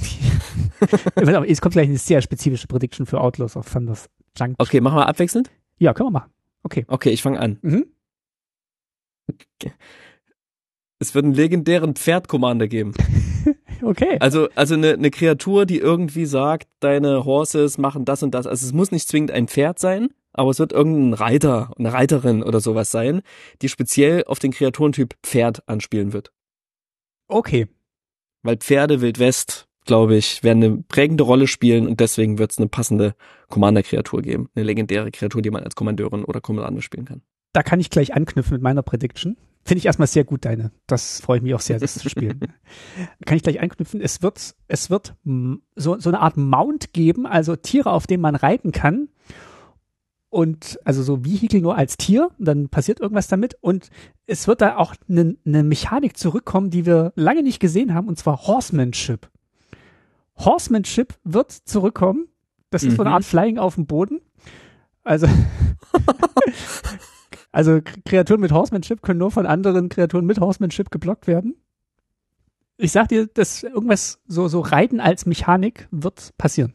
Es kommt gleich eine sehr spezifische Prediction für Outlaws of Thunder's Junk. Okay, machen wir abwechselnd? Ja, können wir machen. Okay. Okay, ich fange an. Mhm. Okay. Es wird einen legendären Pferd-Commander geben. Okay. Also, also eine, eine Kreatur, die irgendwie sagt, deine Horses machen das und das. Also es muss nicht zwingend ein Pferd sein. Aber es wird irgendein Reiter, eine Reiterin oder sowas sein, die speziell auf den Kreaturentyp Pferd anspielen wird. Okay. Weil Pferde, Wildwest, glaube ich, werden eine prägende Rolle spielen und deswegen wird es eine passende Commander-Kreatur geben. Eine legendäre Kreatur, die man als Kommandeurin oder Kommandant spielen kann. Da kann ich gleich anknüpfen mit meiner Prediction. Finde ich erstmal sehr gut, deine. Das freut mich auch sehr, das zu spielen. Da kann ich gleich anknüpfen. Es wird, es wird so, so eine Art Mount geben, also Tiere, auf denen man reiten kann. Und also so Vehikel nur als Tier, dann passiert irgendwas damit und es wird da auch eine ne Mechanik zurückkommen, die wir lange nicht gesehen haben, und zwar Horsemanship. Horsemanship wird zurückkommen, das mhm. ist so eine Art Flying auf dem Boden, also, also Kreaturen mit Horsemanship können nur von anderen Kreaturen mit Horsemanship geblockt werden. Ich sag dir, dass irgendwas so, so Reiten als Mechanik wird passieren.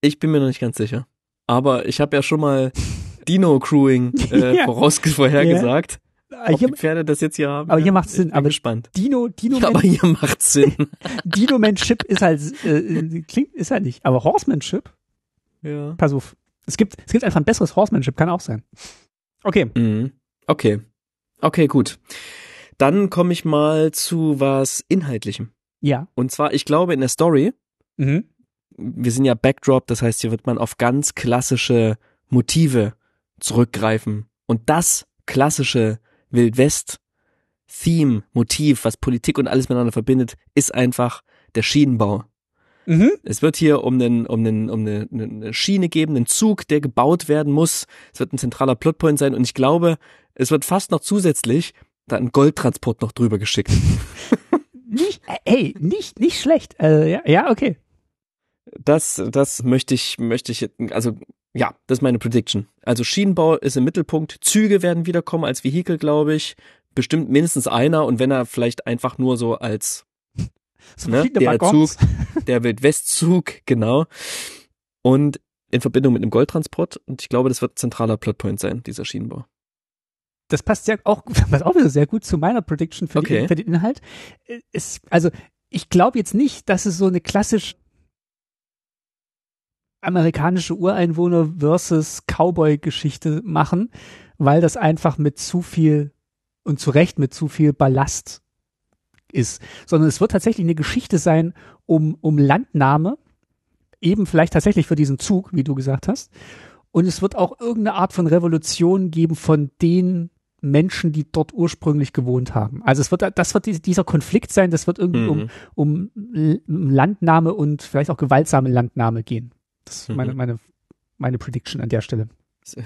Ich bin mir noch nicht ganz sicher. Aber ich habe ja schon mal Dino-Crewing äh, ja. vorausgesagt, ja. ob hier, die Pferde das jetzt hier haben. Aber ja, hier macht es Sinn. Ich bin gespannt. Dino, Dino ja, aber hier macht es Sinn. Dino-Manship ist halt, äh, klingt, ist halt nicht. Aber Horsemanship? Ja. Pass auf. Es gibt, es gibt einfach ein besseres Horsemanship, kann auch sein. Okay. Mhm. Okay. Okay, gut. Dann komme ich mal zu was Inhaltlichem. Ja. Und zwar, ich glaube, in der Story... Mhm. Wir sind ja Backdrop, das heißt, hier wird man auf ganz klassische Motive zurückgreifen. Und das klassische Wildwest-Theme-Motiv, was Politik und alles miteinander verbindet, ist einfach der Schienenbau. Mhm. Es wird hier um, einen, um, einen, um eine, eine Schiene geben, einen Zug, der gebaut werden muss. Es wird ein zentraler Plotpoint sein und ich glaube, es wird fast noch zusätzlich da ein Goldtransport noch drüber geschickt. Nicht, ey, nicht, nicht schlecht. Also, ja, ja, okay. Das, das möchte ich, möchte ich, also, ja, das ist meine Prediction. Also Schienenbau ist im Mittelpunkt. Züge werden wiederkommen als Vehikel, glaube ich. Bestimmt mindestens einer. Und wenn er vielleicht einfach nur so als, so ne, der Waggons. Zug, der Wildwestzug, genau. Und in Verbindung mit einem Goldtransport. Und ich glaube, das wird ein zentraler Plotpoint sein, dieser Schienenbau. Das passt ja auch, passt auch wieder sehr gut zu meiner Prediction für, okay. die, für den Inhalt. Es, also, ich glaube jetzt nicht, dass es so eine klassische amerikanische Ureinwohner versus Cowboy-Geschichte machen, weil das einfach mit zu viel und zu Recht mit zu viel Ballast ist. Sondern es wird tatsächlich eine Geschichte sein um, um Landnahme eben vielleicht tatsächlich für diesen Zug, wie du gesagt hast. Und es wird auch irgendeine Art von Revolution geben von den Menschen, die dort ursprünglich gewohnt haben. Also es wird, das wird dieser Konflikt sein, das wird irgendwie mhm. um, um Landnahme und vielleicht auch gewaltsame Landnahme gehen. Das ist mhm. meine, meine, meine Prediction an der Stelle.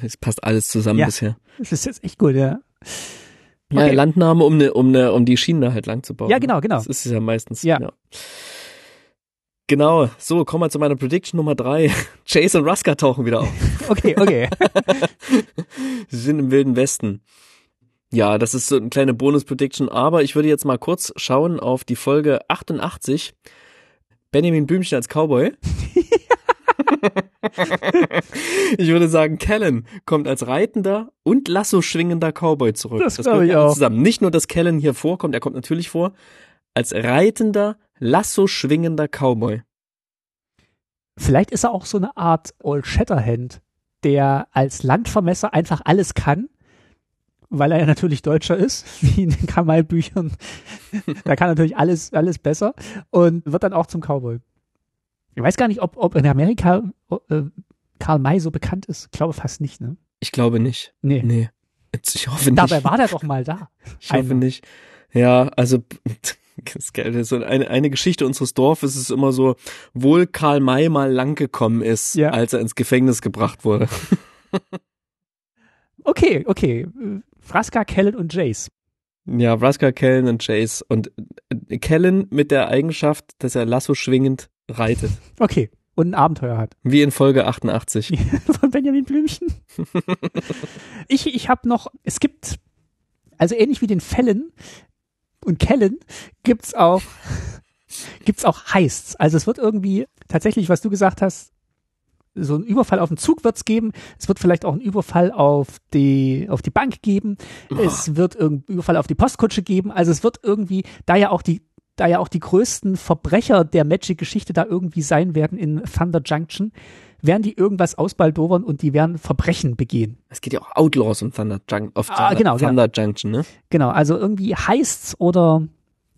Es passt alles zusammen ja, bisher. Das ist jetzt echt gut, ja. Okay. Ja, Landnahme, um, ne, um, ne, um die Schienen da halt lang zu bauen. Ja, genau, genau. Das ist es ja meistens. Ja. ja. Genau, so, kommen wir zu meiner Prediction Nummer drei. Jace und Fraska tauchen wieder auf. Okay, okay. Sie sind im Wilden Westen. Ja, das ist so eine kleine Bonus-Prediction, aber ich würde jetzt mal kurz schauen auf die Folge achtundachtzig. Benjamin Blümchen als Cowboy. Ich würde sagen, Kellen kommt als reitender und lasso-schwingender Cowboy zurück. Das, das kommt alles zusammen. Nicht nur, dass Kellen hier vorkommt, er kommt natürlich vor, als reitender, lasso-schwingender Cowboy. Vielleicht ist er auch so eine Art Old Shatterhand, der als Landvermesser einfach alles kann, weil er ja natürlich Deutscher ist, wie in den Kamal-Büchern. Da kann natürlich alles, alles besser und wird dann auch zum Cowboy. Ich weiß gar nicht, ob, ob in Amerika äh, Karl May so bekannt ist. Ich glaube fast nicht, ne? Ich glaube nicht. Nee. nee. Ich hoffe nicht. Dabei war der doch mal da. Ich hoffe Einmal. nicht. Ja, also so eine, eine Geschichte unseres Dorfes ist immer so, wohl Karl May mal lang gekommen ist, ja. als er ins Gefängnis gebracht wurde. Okay, okay. Fraska, Kellen und Jace. Ja, Fraska, Kellen und Jace. Und Kellen mit der Eigenschaft, dass er Lasso schwingend reitet. Okay, und ein Abenteuer hat. Wie in Folge achtundachtzig. Von Benjamin Blümchen. ich ich habe noch, es gibt, also ähnlich wie den Fällen und Kellen, gibt's auch, gibt's auch Heists. Also es wird irgendwie tatsächlich, was du gesagt hast, so einen Überfall auf den Zug wird's geben. Es wird vielleicht auch einen Überfall auf die, auf die Bank geben. Oh. Es wird irgendeinen Überfall auf die Postkutsche geben. Also es wird irgendwie, da ja auch die, da ja auch die größten Verbrecher der Magic-Geschichte da irgendwie sein werden in Thunder Junction, werden die irgendwas ausbaldowern und die werden Verbrechen begehen. Es geht ja auch Outlaws um Thunder, Jun- auf ah, Thunder, genau, Thunder ja. Junction, ne? Genau, also irgendwie Heists oder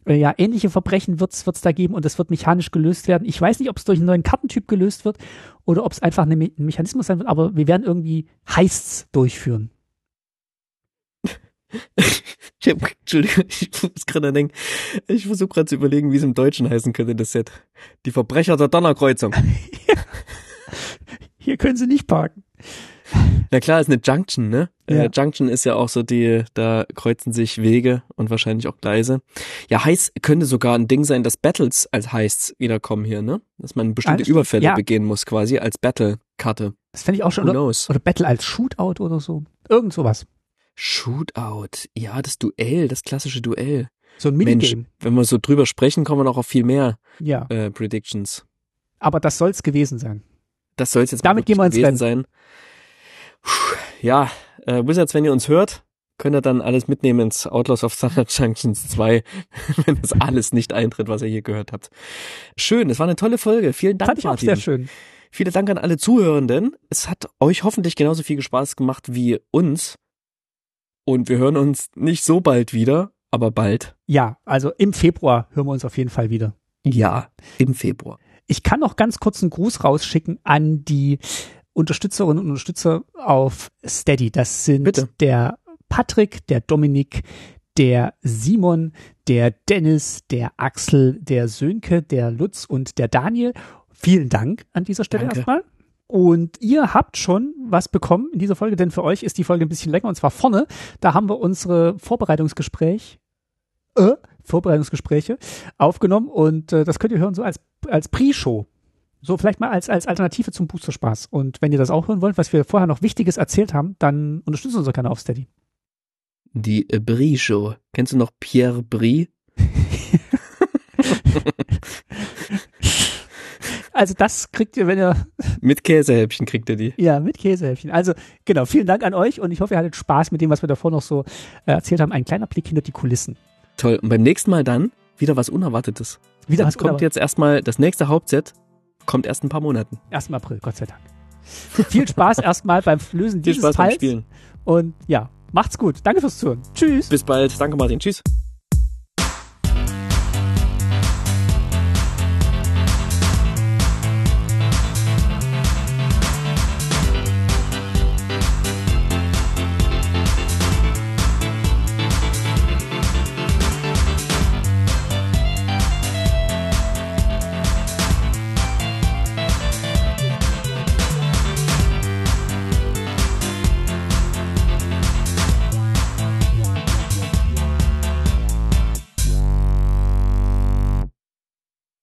äh, ja ähnliche Verbrechen wird's wird's da geben und das wird mechanisch gelöst werden. Ich weiß nicht, ob es durch einen neuen Kartentyp gelöst wird oder ob es einfach ein Me- Mechanismus sein wird, aber wir werden irgendwie Heists durchführen. Ich hab, Entschuldigung, ich muss gerade denken, ich versuche gerade zu überlegen, wie es im Deutschen heißen könnte, das Set. Die Verbrecher der Donnerkreuzung. Hier können sie nicht parken. Na klar, ist eine Junction, ne? Ja. Äh, Junction ist ja auch so die, da kreuzen sich Wege und wahrscheinlich auch Gleise. Ja, Heists könnte sogar ein Ding sein, dass Battles als Heists wiederkommen hier, ne? Dass man bestimmte also, Überfälle ja. begehen muss quasi als Battle-Karte. Das fände ich auch schon. Who knows? Oder Battle als Shootout oder so. Irgend sowas. Shootout, ja, das Duell, das klassische Duell. So ein Minigame. Mensch, wenn wir so drüber sprechen, kommen wir noch auf viel mehr ja. äh, Predictions. Aber das soll's gewesen sein. Das soll's jetzt Damit mal gehen wir ins gewesen Rennen. sein. Puh, ja, äh, Wizards, wenn ihr uns hört, könnt ihr dann alles mitnehmen ins Outlaws of Thunder Junctions zwei, wenn das alles nicht eintritt, was ihr hier gehört habt. Schön, es war eine tolle Folge. Vielen Dank, Fand ich auch sehr schön. Vielen Dank an alle Zuhörenden. Es hat euch hoffentlich genauso viel Spaß gemacht wie uns. Und wir hören uns nicht so bald wieder, aber bald. Ja, also im Februar hören wir uns auf jeden Fall wieder. Ja, im Februar. Ich kann noch ganz kurz einen Gruß rausschicken an die Unterstützerinnen und Unterstützer auf Steady. Das sind Bitte. der Patrick, der Dominik, der Simon, der Dennis, der Axel, der Sönke, der Lutz und der Daniel. Vielen Dank an dieser Stelle Danke. erstmal. Und ihr habt schon was bekommen in dieser Folge, denn für euch ist die Folge ein bisschen länger, und zwar vorne. Da haben wir unsere Vorbereitungsgespräch, äh, Vorbereitungsgespräche aufgenommen und äh, das könnt ihr hören so als, als Pre-Show. So vielleicht mal als, als Alternative zum Booster-Spaß. Und wenn ihr das auch hören wollt, was wir vorher noch Wichtiges erzählt haben, dann unterstützt uns doch gerne auf Steady. Die Brie-Show. Kennst du noch Pierre Brie? Also das kriegt ihr, wenn ihr... Mit Käsehäppchen kriegt ihr die. Ja, mit Käsehäppchen. Also genau, vielen Dank an euch und ich hoffe, ihr hattet Spaß mit dem, was wir davor noch so äh, erzählt haben. Ein kleiner Blick hinter die Kulissen. Toll. Und beim nächsten Mal dann wieder was Unerwartetes. Wieder was Unerwartetes. Das kommt jetzt erstmal, das nächste Hauptset kommt erst in ein paar Monaten. Erst im April, Gott sei Dank. Viel Spaß erstmal beim Lösen dieses Falls. Viel Spaß beim Spielen. Und ja, macht's gut. Danke fürs Zuhören. Tschüss. Bis bald. Danke, Martin. Tschüss.